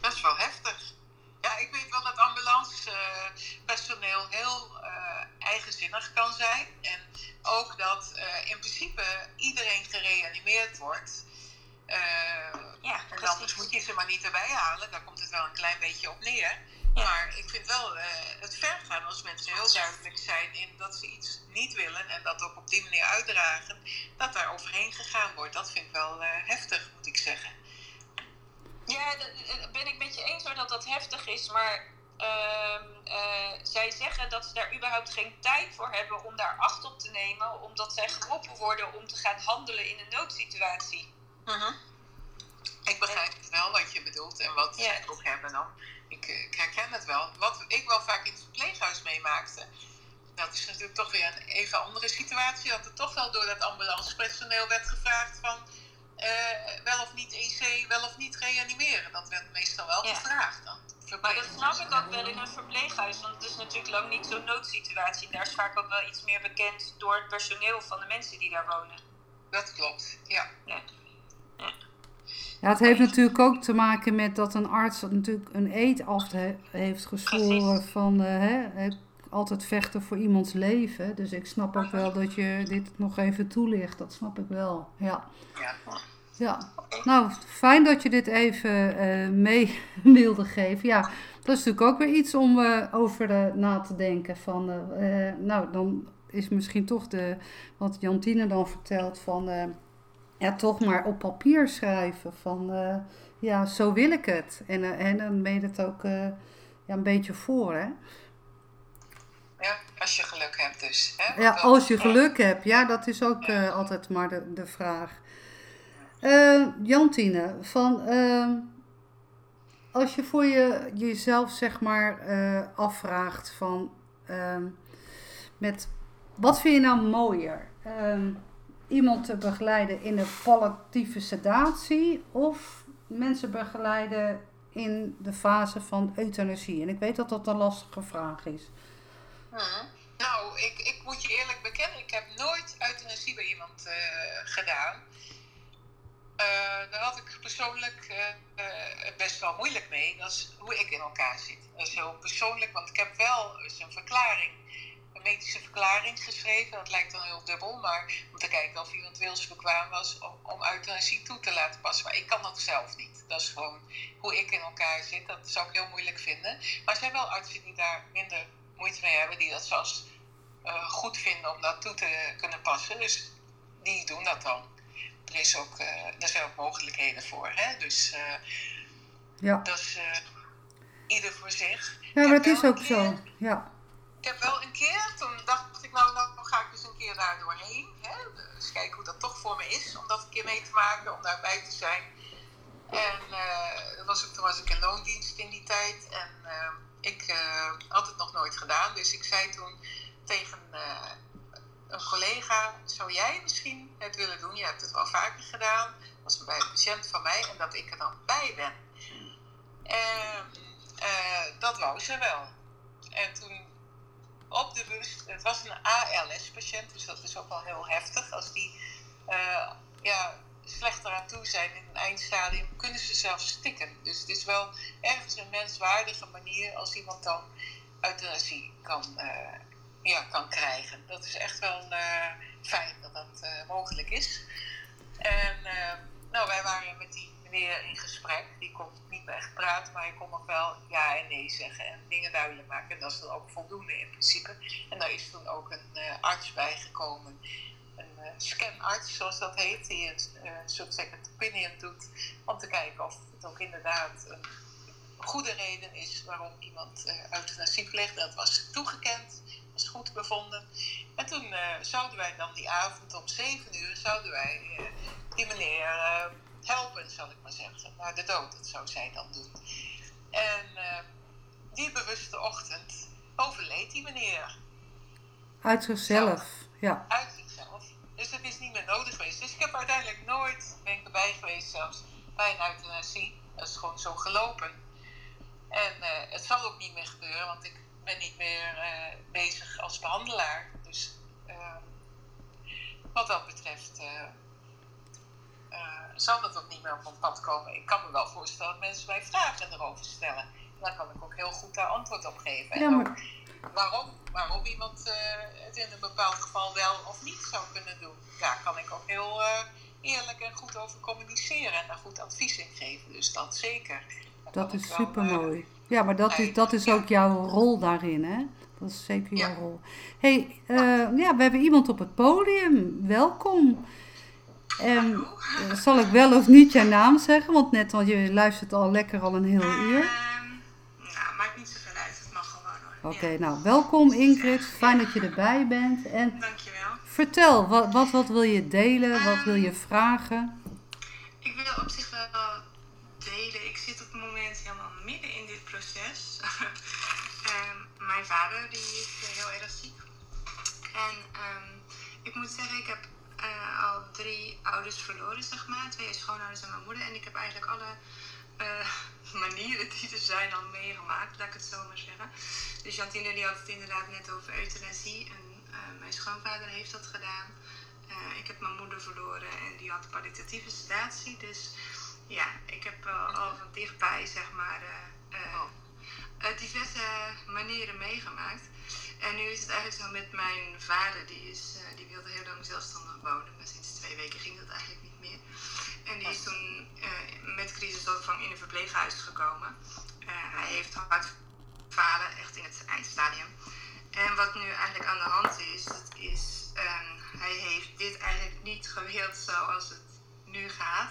Dat is wel heftig. Ja, ik weet wel dat ambulancepersoneel uh, heel uh, eigenzinnig kan zijn. En ook dat uh, in principe iedereen gereanimeerd wordt. Uh, ja, en anders moet je ze maar niet erbij halen. Daar komt het wel een klein beetje op neer. Ja. Maar ik vind wel uh, het ver gaan als mensen heel duidelijk zijn in dat ze iets niet willen. En dat ook op die manier uitdragen. Dat daar overheen gegaan wordt. Dat vind ik wel uh, heftig, moet ik zeggen. Ja, dat ben ik met je eens hoor dat dat heftig is, maar uh, uh, zij zeggen dat ze daar überhaupt geen tijd voor hebben om daar acht op te nemen, omdat zij geroepen worden om te gaan handelen in een noodsituatie. Uh-huh. Ik begrijp en, het wel wat je bedoelt en wat yeah. zij ook hebben dan. Ik, ik herken het wel. Wat ik wel vaak in het verpleeghuis meemaakte, dat is natuurlijk toch weer een even andere situatie, dat er toch wel door dat ambulancepersoneel werd gevraagd van... Uh, wel of niet E C, wel of niet reanimeren. Dat werd meestal wel ja. gevraagd. Dan Maar dat snap ik ook wel in een verpleeghuis, want het is natuurlijk lang niet zo'n noodsituatie. Daar is vaak ook wel iets meer bekend door het personeel van de mensen die daar wonen. Dat klopt, ja. Ja, ja. Ja, het heeft natuurlijk ook te maken met dat een arts dat natuurlijk een eed af he- heeft gezworen van uh, hè, altijd vechten voor iemands leven. Dus ik snap ook wel dat je dit nog even toelicht, dat snap ik wel. Ja. Ja. Ja, nou fijn dat je dit even uh, mee wilde geven. Ja, dat is natuurlijk ook weer iets om uh, over uh, na te denken. Van, uh, uh, nou, dan is misschien toch de, wat Jantine dan vertelt van, uh, ja, toch maar op papier schrijven. Van, uh, ja, zo wil ik het. En, uh, en dan ben je het ook uh, ja, een beetje voor, hè? Ja, als je geluk hebt dus. Hè? Ja, als je geluk hebt. Ja, dat is ook uh, altijd maar de, de vraag. Uh, Jantine, van, uh, als je voor je, jezelf zeg maar uh, afvraagt van, uh, met, wat vind je nou mooier? Uh, iemand te begeleiden in de palliatieve sedatie of mensen begeleiden in de fase van euthanasie? En ik weet dat dat een lastige vraag is. Hmm. Nou, ik, ik moet je eerlijk bekennen, ik heb nooit euthanasie bij iemand uh, gedaan. Uh, daar had ik persoonlijk uh, uh, best wel moeilijk mee. Dat is hoe ik in elkaar zit. Dat is heel persoonlijk, want ik heb wel eens een verklaring, een medische verklaring geschreven. Dat lijkt dan heel dubbel, maar om te kijken of iemand wilsbekwaam was om, om euthanasie toe te laten passen. Maar ik kan dat zelf niet. Dat is gewoon hoe ik in elkaar zit. Dat zou ik heel moeilijk vinden. Maar er zijn wel artsen die daar minder moeite mee hebben, die dat zelfs uh, goed vinden om dat toe te kunnen passen. Dus die doen dat dan. Er, is ook, er zijn ook mogelijkheden voor, hè? Dus uh, ja. Dat is uh, ieder voor zich. Ja, maar dat is ook keer, zo. Ja. Ik heb wel een keer, toen dacht ik, nou, nou ga ik dus een keer daar doorheen. Hè? Dus kijken hoe dat toch voor me is, om dat een keer mee te maken, om daarbij te zijn. En uh, dat was ook, toen was ik in loondienst in die tijd. En uh, ik uh, had het nog nooit gedaan, dus ik zei toen tegen... Uh, een collega, zou jij misschien het willen doen? Je hebt het wel vaker gedaan. Dat was bij een patiënt van mij en dat ik er dan bij ben. En, uh, dat wou ze wel. En toen op de bus, het was een A L S patiënt, dus dat is ook wel heel heftig. Als die uh, ja, slechter aan toe zijn in een eindstadium, kunnen ze zelfs stikken. Dus het is wel ergens een menswaardige manier als iemand dan euthanasie kan uh, Ja, kan krijgen. Dat is echt wel uh, fijn dat dat uh, mogelijk is. En uh, nou, wij waren met die meneer in gesprek. Die kon niet meer echt praten, maar hij kon nog wel ja en nee zeggen en dingen duidelijk maken. En dat is dan ook voldoende in principe. En daar is toen ook een uh, arts bijgekomen. Een uh, scanarts, zoals dat heet, die een uh, soort second opinion doet om te kijken of het ook inderdaad een goede reden is waarom iemand uh, euthanasie pleegt. Dat was toegekend. Was goed bevonden. En toen uh, zouden wij dan die avond om zeven uur zouden wij uh, die meneer uh, helpen, zal ik maar zeggen, naar de dood. Dat zou zij dan doen. En uh, die bewuste ochtend overleed die meneer. Uit zichzelf, ja. Uit zichzelf. Dus dat is niet meer nodig geweest. Dus ik heb uiteindelijk nooit, ben ik erbij geweest zelfs, bij een euthanasie. Dat is gewoon zo gelopen. En uh, het zal ook niet meer gebeuren, want ik ben niet meer uh, bezig als behandelaar. Dus uh, wat dat betreft uh, uh, zal dat ook niet meer op mijn pad komen. Ik kan me wel voorstellen dat mensen mij vragen erover stellen. En daar kan ik ook heel goed daar antwoord op geven. Ja, maar... en waarom, waarom iemand uh, het in een bepaald geval wel of niet zou kunnen doen. Daar kan ik ook heel uh, eerlijk en goed over communiceren en daar goed advies in geven. Dus dat zeker. Dat is supermooi. Uh, ja, maar dat is, dat is ook jouw rol daarin, hè? Dat is zeker jouw rol. Hey, uh, ja, we hebben iemand op het podium. Welkom. Um, zal ik wel of niet jouw naam zeggen? Want net al, je luistert al lekker al een heel uur. Um, nou, maakt niet zoveel uit. Het mag gewoon hoor. Oké, okay, ja. Nou, welkom Ingrid. Fijn dat je erbij bent. En dankjewel. Vertel, wat, wat, wat wil je delen? Um, wat wil je vragen? Ik wil op zich wel... Ik zit op het moment helemaal midden in dit proces. um, mijn vader die is heel erg ziek. En um, ik moet zeggen, ik heb uh, al drie ouders verloren, zeg maar. Twee schoonouders en mijn moeder. En ik heb eigenlijk alle uh, manieren die er zijn al meegemaakt, laat ik het zo maar zeggen. Dus Jantine die had het inderdaad net over euthanasie en uh, mijn schoonvader heeft dat gedaan. Uh, ik heb mijn moeder verloren en die had palliatieve sedatie, dus ja, ik heb uh, al van dichtbij zeg maar uh, uh, uh, diverse manieren meegemaakt. En nu is het eigenlijk zo met mijn vader, die, is, uh, die wilde heel lang zelfstandig wonen, maar sinds twee weken ging dat eigenlijk niet meer. En die is toen uh, met crisisopvang in een verpleeghuis gekomen. Uh, hij heeft hartfalen, echt in het eindstadium. En wat nu eigenlijk aan de hand is, dat is, um, hij heeft dit eigenlijk niet gewild zoals het nu gaat.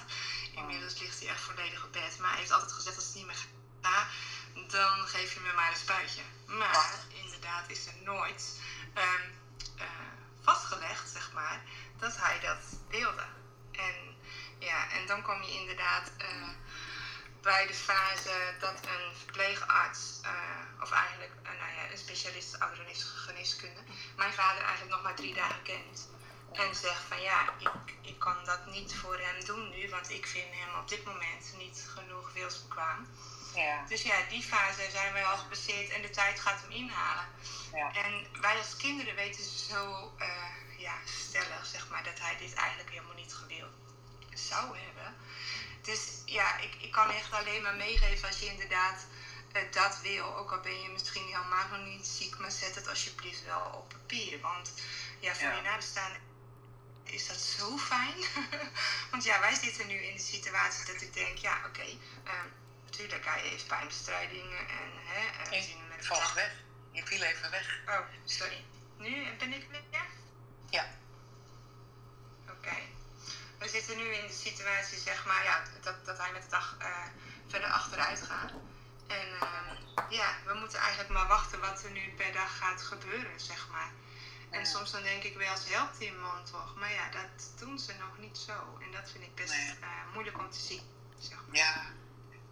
Inmiddels ligt hij echt volledig op bed, maar hij heeft altijd gezegd als het niet meer gaat, dan geef je me maar een spuitje. Maar inderdaad is er nooit um, uh, vastgelegd, zeg maar, dat hij dat wilde. En ja, en dan kom je inderdaad uh, bij de fase dat een verpleegarts, uh, of eigenlijk uh, nou ja, een specialist ouderengeneeskunde, mijn vader eigenlijk nog maar drie dagen kent. En zegt van ja, ik, ik kan dat niet voor hem doen nu, want ik vind hem op dit moment niet genoeg wilsbekwaam. Ja. Dus ja, die fase zijn wij al gepasseerd en de tijd gaat hem inhalen. Ja. En wij als kinderen weten zo uh, ja, stellig, zeg maar, dat hij dit eigenlijk helemaal niet gewild zou hebben. Dus ja, ik, ik kan echt alleen maar meegeven als je inderdaad uh, dat wil. Ook al ben je misschien helemaal nog niet ziek, maar zet het alsjeblieft wel op papier. Want ja, voor ja. je nabestaanden is dat zo fijn. Want ja, wij zitten nu in de situatie dat ik denk, ja, oké... Okay, uh, natuurlijk, hij heeft pijnbestrijdingen en hè, we zien hem met de weg. Je viel even weg. Oh, sorry. Nu ben ik weer? Ja. Oké. Okay. We zitten nu in de situatie, zeg maar, ja, dat, dat hij met de dag uh, verder achteruit gaat. En uh, ja, we moeten eigenlijk maar wachten wat er nu per dag gaat gebeuren, zeg maar. En ja. soms dan denk ik wel, ze helpt die man toch? Maar ja, dat doen ze nog niet zo. En dat vind ik best nee. uh, moeilijk om te zien, zeg maar. Ja.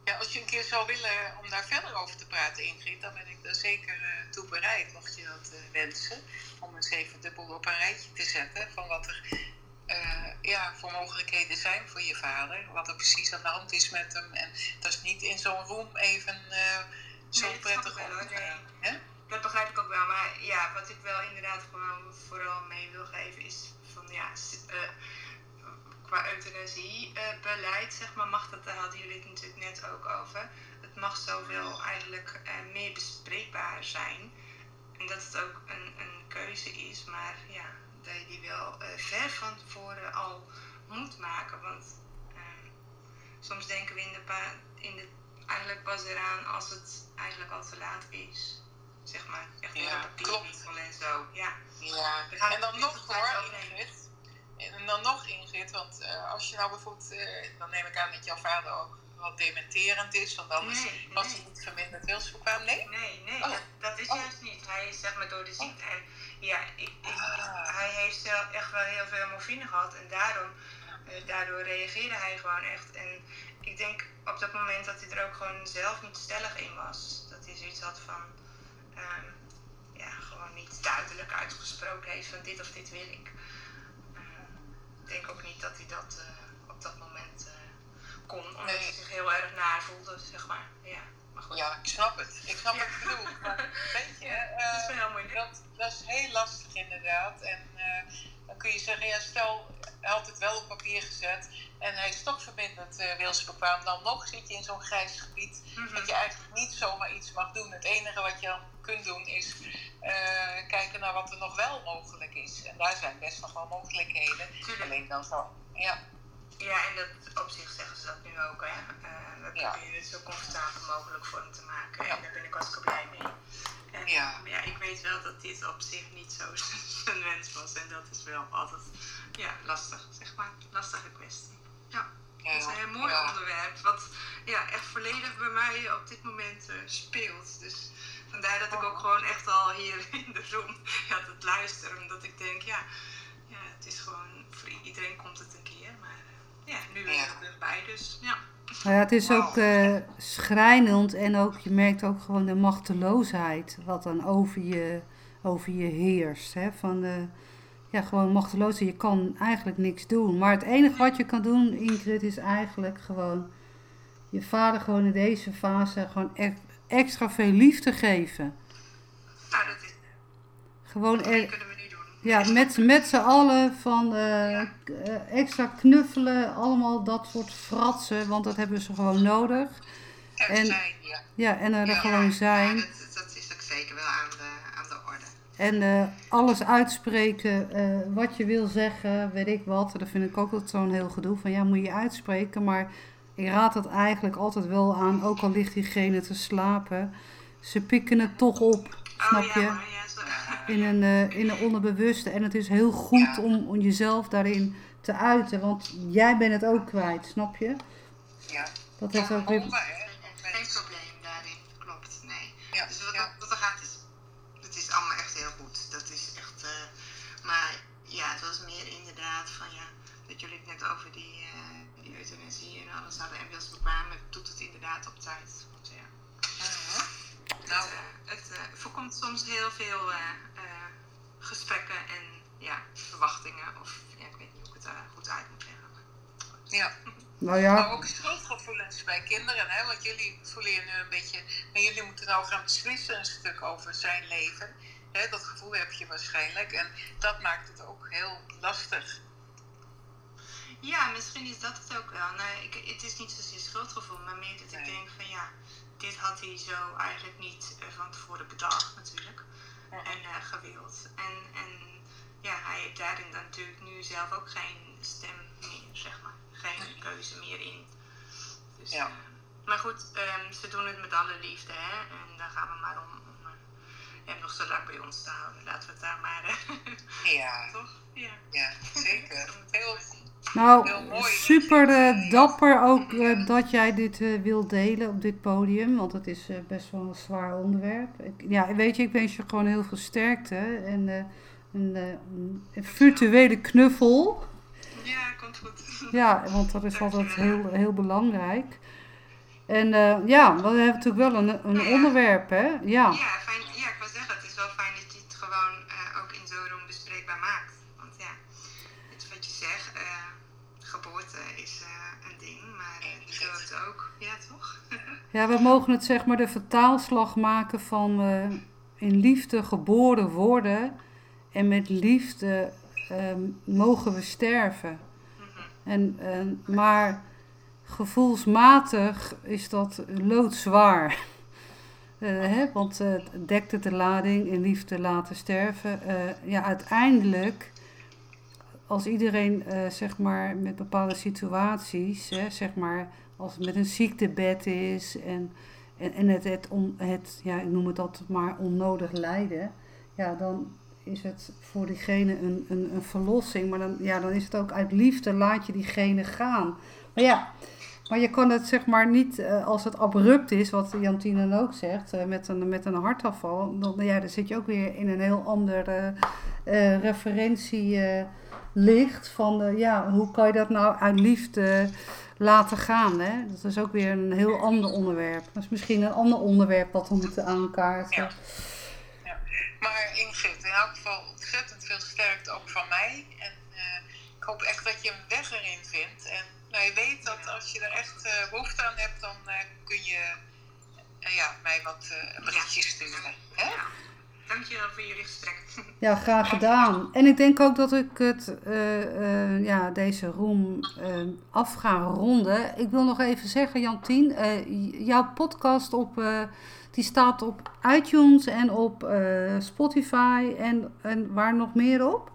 Ja, als je een keer zou willen om daar verder over te praten, Ingrid, dan ben ik daar zeker uh, toe bereid, mocht je dat uh, wensen, om eens even dubbel op een rijtje te zetten van wat er uh, ja, voor mogelijkheden zijn voor je vader, wat er precies aan de hand is met hem. En dat is niet in zo'n room even uh, zo nee, prettig om te nee. hè? Dat begrijp ik ook wel, maar ja, wat ik wel inderdaad gewoon vooral mee wil geven is van ja... Uh, Qua euthanasiebeleid, zeg maar, mag dat, daar hadden jullie het natuurlijk net ook over. Het mag zoveel eigenlijk uh, meer bespreekbaar zijn. En dat het ook een, een keuze is, maar ja, dat je die wel uh, ver van tevoren al moet maken. Want uh, soms denken we in de, pa- in de eigenlijk pas eraan als het eigenlijk al te laat is. Zeg maar, echt ja, op papierwinkel en zo. Ja, ja. Dan en dan nog hoor, Ingrid. En dan nog, Ingrid, want uh, als je nou bijvoorbeeld, uh, dan neem ik aan dat jouw vader ook wat dementerend is, want anders nee, was nee. hij niet verminderd wilsbekwaam. Nee, nee, nee, oh. dat, dat is oh. juist niet. Hij is zeg maar door de ziekte. En, ja, ik, ik, ah. hij heeft zelf echt wel heel veel morfine gehad en daarom, uh, daardoor reageerde hij gewoon echt. En ik denk op dat moment dat hij er ook gewoon zelf niet stellig in was. Dat hij zoiets had van, um, ja, gewoon niet duidelijk uitgesproken heeft van dit of dit wil ik. Ik denk ook niet dat hij dat uh, op dat moment uh, kon, omdat nee. hij zich heel erg naar voelde, zeg maar. Ja, maar goed. Ja, ik snap het. Ik snap ja. wat ik bedoel. Weet je, uh, dat is wel heel moeilijk. Dat, dat is heel lastig inderdaad. En uh, dan kun je zeggen, ja, stel, hij had het wel op papier gezet en hij is toch verbindend uh, wilsbekwaam. Dan nog zit je in zo'n grijs gebied mm-hmm. dat je eigenlijk niet zomaar iets mag doen. Het enige wat je dan kunt doen is uh, kijken naar wat er nog wel mogelijk is. En daar zijn best nog wel mogelijkheden. Tuurlijk. Alleen dan zo. Ja. Ja, en dat op zich zeggen ze dat nu ook. Hè? Uh, we proberen ja. het zo comfortabel mogelijk voor hem te maken. Ja. En daar ben ik hartstikke blij mee. En, ja. Maar ja, ik weet wel dat dit op zich niet zo zijn wens was. En dat is wel altijd ja, lastig, zeg maar. Lastige kwestie. Ja, ja. Dat is een heel mooi ja. onderwerp. Wat ja, echt volledig bij mij op dit moment uh, speelt. Dus vandaar dat ik ook gewoon echt al hier in de room ja, dat luister. Omdat ik denk, ja, ja, het is gewoon, voor iedereen komt het een keer. Maar ja, nu ben ik er erbij, dus ja. Ja, het is wow. ook uh, schrijnend en ook, je merkt ook gewoon de machteloosheid. Wat dan over je, over je heerst. Hè? Van de, ja, gewoon machteloosheid. Je kan eigenlijk niks doen. Maar het enige wat je kan doen, Ingrid, is eigenlijk gewoon je vader gewoon in deze fase gewoon echt extra veel liefde geven. Nou, dat is... Gewoon dat er, kunnen we niet doen. Ja, met, met z'n allen van uh, ja. extra knuffelen, allemaal dat soort fratsen, want dat hebben ze gewoon nodig. Er en, zijn, ja. Ja, en er, ja, er gewoon zijn. Ja, dat, dat is ook zeker wel aan de, aan de orde. En uh, alles uitspreken, uh, wat je wil zeggen, weet ik wat. Dat vind ik ook altijd zo'n heel gedoe van, ja, moet je uitspreken. Maar ik raad dat eigenlijk altijd wel aan, ook al ligt diegene te slapen. Ze pikken het toch op, snap je? Oh, ja, ja, in, een, uh, in een onderbewuste. En het is heel goed ja. om, om jezelf daarin te uiten, want jij bent het ook kwijt, snap je? Ja, dat heeft ja, ook weer... geen probleem daarin, klopt, nee. Ja. Dus wat, ja. dat, wat er gaat is, het is allemaal echt heel goed. Dat is echt, uh, maar ja, het was meer inderdaad van ja, dat jullie het net over die, uh, die euthanasie en alles hadden. En als het bekwamen doet het inderdaad op tijd. Want, ja. uh-huh. Nou, het, uh, het uh, voorkomt soms heel veel uh, uh, gesprekken en ja, verwachtingen. Of ja, ik weet niet hoe ik het uh, goed uit moet leggen. Ja. Nou ja. Maar ook schuldgevoelens bij kinderen, hè? Want jullie voelen je nu een beetje... Maar jullie moeten nou gaan beslissen een stuk over zijn leven. Hè? Dat gevoel heb je waarschijnlijk. En dat maakt het ook heel lastig. Ja, misschien is dat het ook wel. Nou, ik, het is niet zozeer schuldgevoel, maar meer dat ik nee. denk van ja... Dit had hij zo eigenlijk niet van tevoren bedacht natuurlijk. Ja. En uh, gewild. En, en ja, hij heeft daarin dan natuurlijk nu zelf ook geen stem meer, zeg maar. Geen keuze meer in. Dus, ja. uh, maar goed, um, ze doen het met alle liefde, hè. En daar gaan we maar om, om uh, hem nog zo lang bij ons te houden. Laten we het daar maar... Uh, ja. Toch? Ja, ja zeker. Heel, nou, heel mooi. Super uh, dapper ook uh, dat jij dit uh, wilt delen op dit podium. Want het is uh, best wel een zwaar onderwerp. Ik, ja, weet je, ik wens je gewoon heel veel sterkte. En uh, een, uh, een virtuele knuffel... Ja, komt goed. Ja, want dat is altijd heel, heel belangrijk. En uh, ja, we hebben natuurlijk wel een, een nou ja. onderwerp, hè? Ja, ja, fijn, ja, ik wil zeggen, het is wel fijn dat je het gewoon uh, ook in zo'n room bespreekbaar maakt. Want ja, het, wat je zegt, uh, geboorte is uh, een ding, maar uh, dood ook. Ja, toch? Ja, we mogen het zeg maar de vertaalslag maken van uh, in liefde geboren worden en met liefde... Um, mogen we sterven. Mm-hmm. En, en, maar gevoelsmatig is dat loodzwaar. uh, hè? Want uh, dekte de lading in liefde laten sterven. Uh, ja, uiteindelijk, als iedereen uh, zeg maar met bepaalde situaties, hè, zeg maar als het met een ziektebed is en, en, en het, het, on, het, ja, ik noem het dat maar onnodig lijden, ja, dan is het voor diegene een, een, een verlossing. Maar dan, ja, dan is het ook uit liefde laat je diegene gaan. Maar ja, maar je kan het zeg maar niet uh, als het abrupt is, wat Jantine dan ook zegt, uh, met, een, met een hartafval. Dan, ja, dan zit je ook weer in een heel ander uh, uh, referentielicht. Uh, van uh, ja, hoe kan je dat nou uit liefde laten gaan? Hè? Dat is ook weer een heel ander onderwerp. Dat is misschien een ander onderwerp wat we moeten aankaarten. Ja. Maar Ingrid, in elk geval ontzettend veel sterkte ook van mij. En uh, ik hoop echt dat je een weg erin vindt. En nou, je weet dat als je er echt uh, behoefte aan hebt, dan uh, kun je uh, ja, mij wat uh, berichtjes sturen. Hè? Ja. Dankjewel voor jullie gesprek. Ja, graag gedaan. En ik denk ook dat ik het, uh, uh, ja, deze room uh, af ga ronden. Ik wil nog even zeggen, Jantine, uh, jouw podcast op... Uh, Die staat op iTunes en op uh, Spotify en, en waar nog meer op?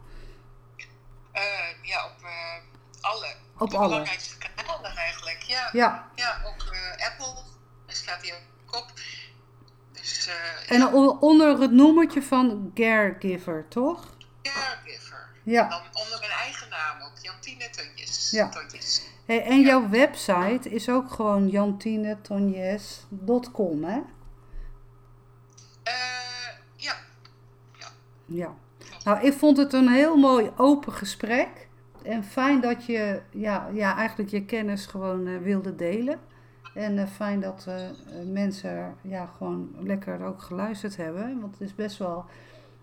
Uh, ja, op uh, alle. Op, op de alle. belangrijkste kanalen eigenlijk. Ja, ja. ja ook uh, Apple, daar staat die ook op. Dus, uh, en ja. onder het nummertje van Caregiver, toch? Caregiver. Ja. En dan onder mijn eigen naam ook, Jantine Tonjes. Ja. Tonjes. Hey, en ja. jouw website is ook gewoon jantine tonjes dot com, hè? Uh, ja. ja. Ja. Nou, ik vond het een heel mooi open gesprek. En fijn dat je ja, ja, eigenlijk je kennis gewoon uh, wilde delen. En uh, fijn dat uh, mensen ja, gewoon lekker ook geluisterd hebben. Want het is best wel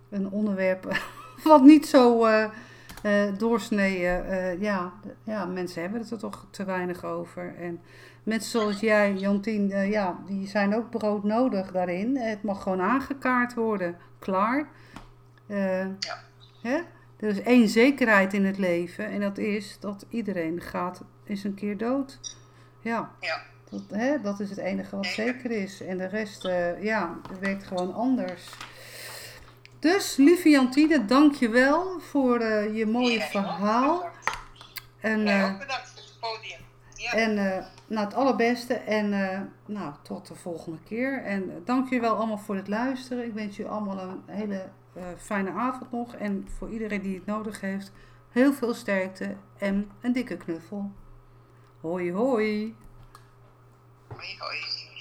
een onderwerp wat niet zo uh, uh, doorsneden, uh, ja, ja, mensen hebben het er toch te weinig over. En mensen zoals jij, Jantine, uh, ja, die zijn ook broodnodig daarin. Het mag gewoon aangekaart worden, klaar. Uh, ja. Hè? Er is één zekerheid in het leven en dat is dat iedereen gaat eens een keer dood. Ja, ja. Dat, hè, dat is het enige wat zeker is. En de rest, uh, ja, werkt gewoon anders. Dus, lieve Jantine, dank je wel voor uh, je mooie ja, verhaal. En, uh, ja, ook bedankt voor het podium. Ja. En uh, nou, het allerbeste en uh, nou, tot de volgende keer. En uh, dank je wel allemaal voor het luisteren. Ik wens jullie allemaal een hele uh, fijne avond nog. En voor iedereen die het nodig heeft, heel veel sterkte en een dikke knuffel. Hoi, hoi. Hoi, hoi.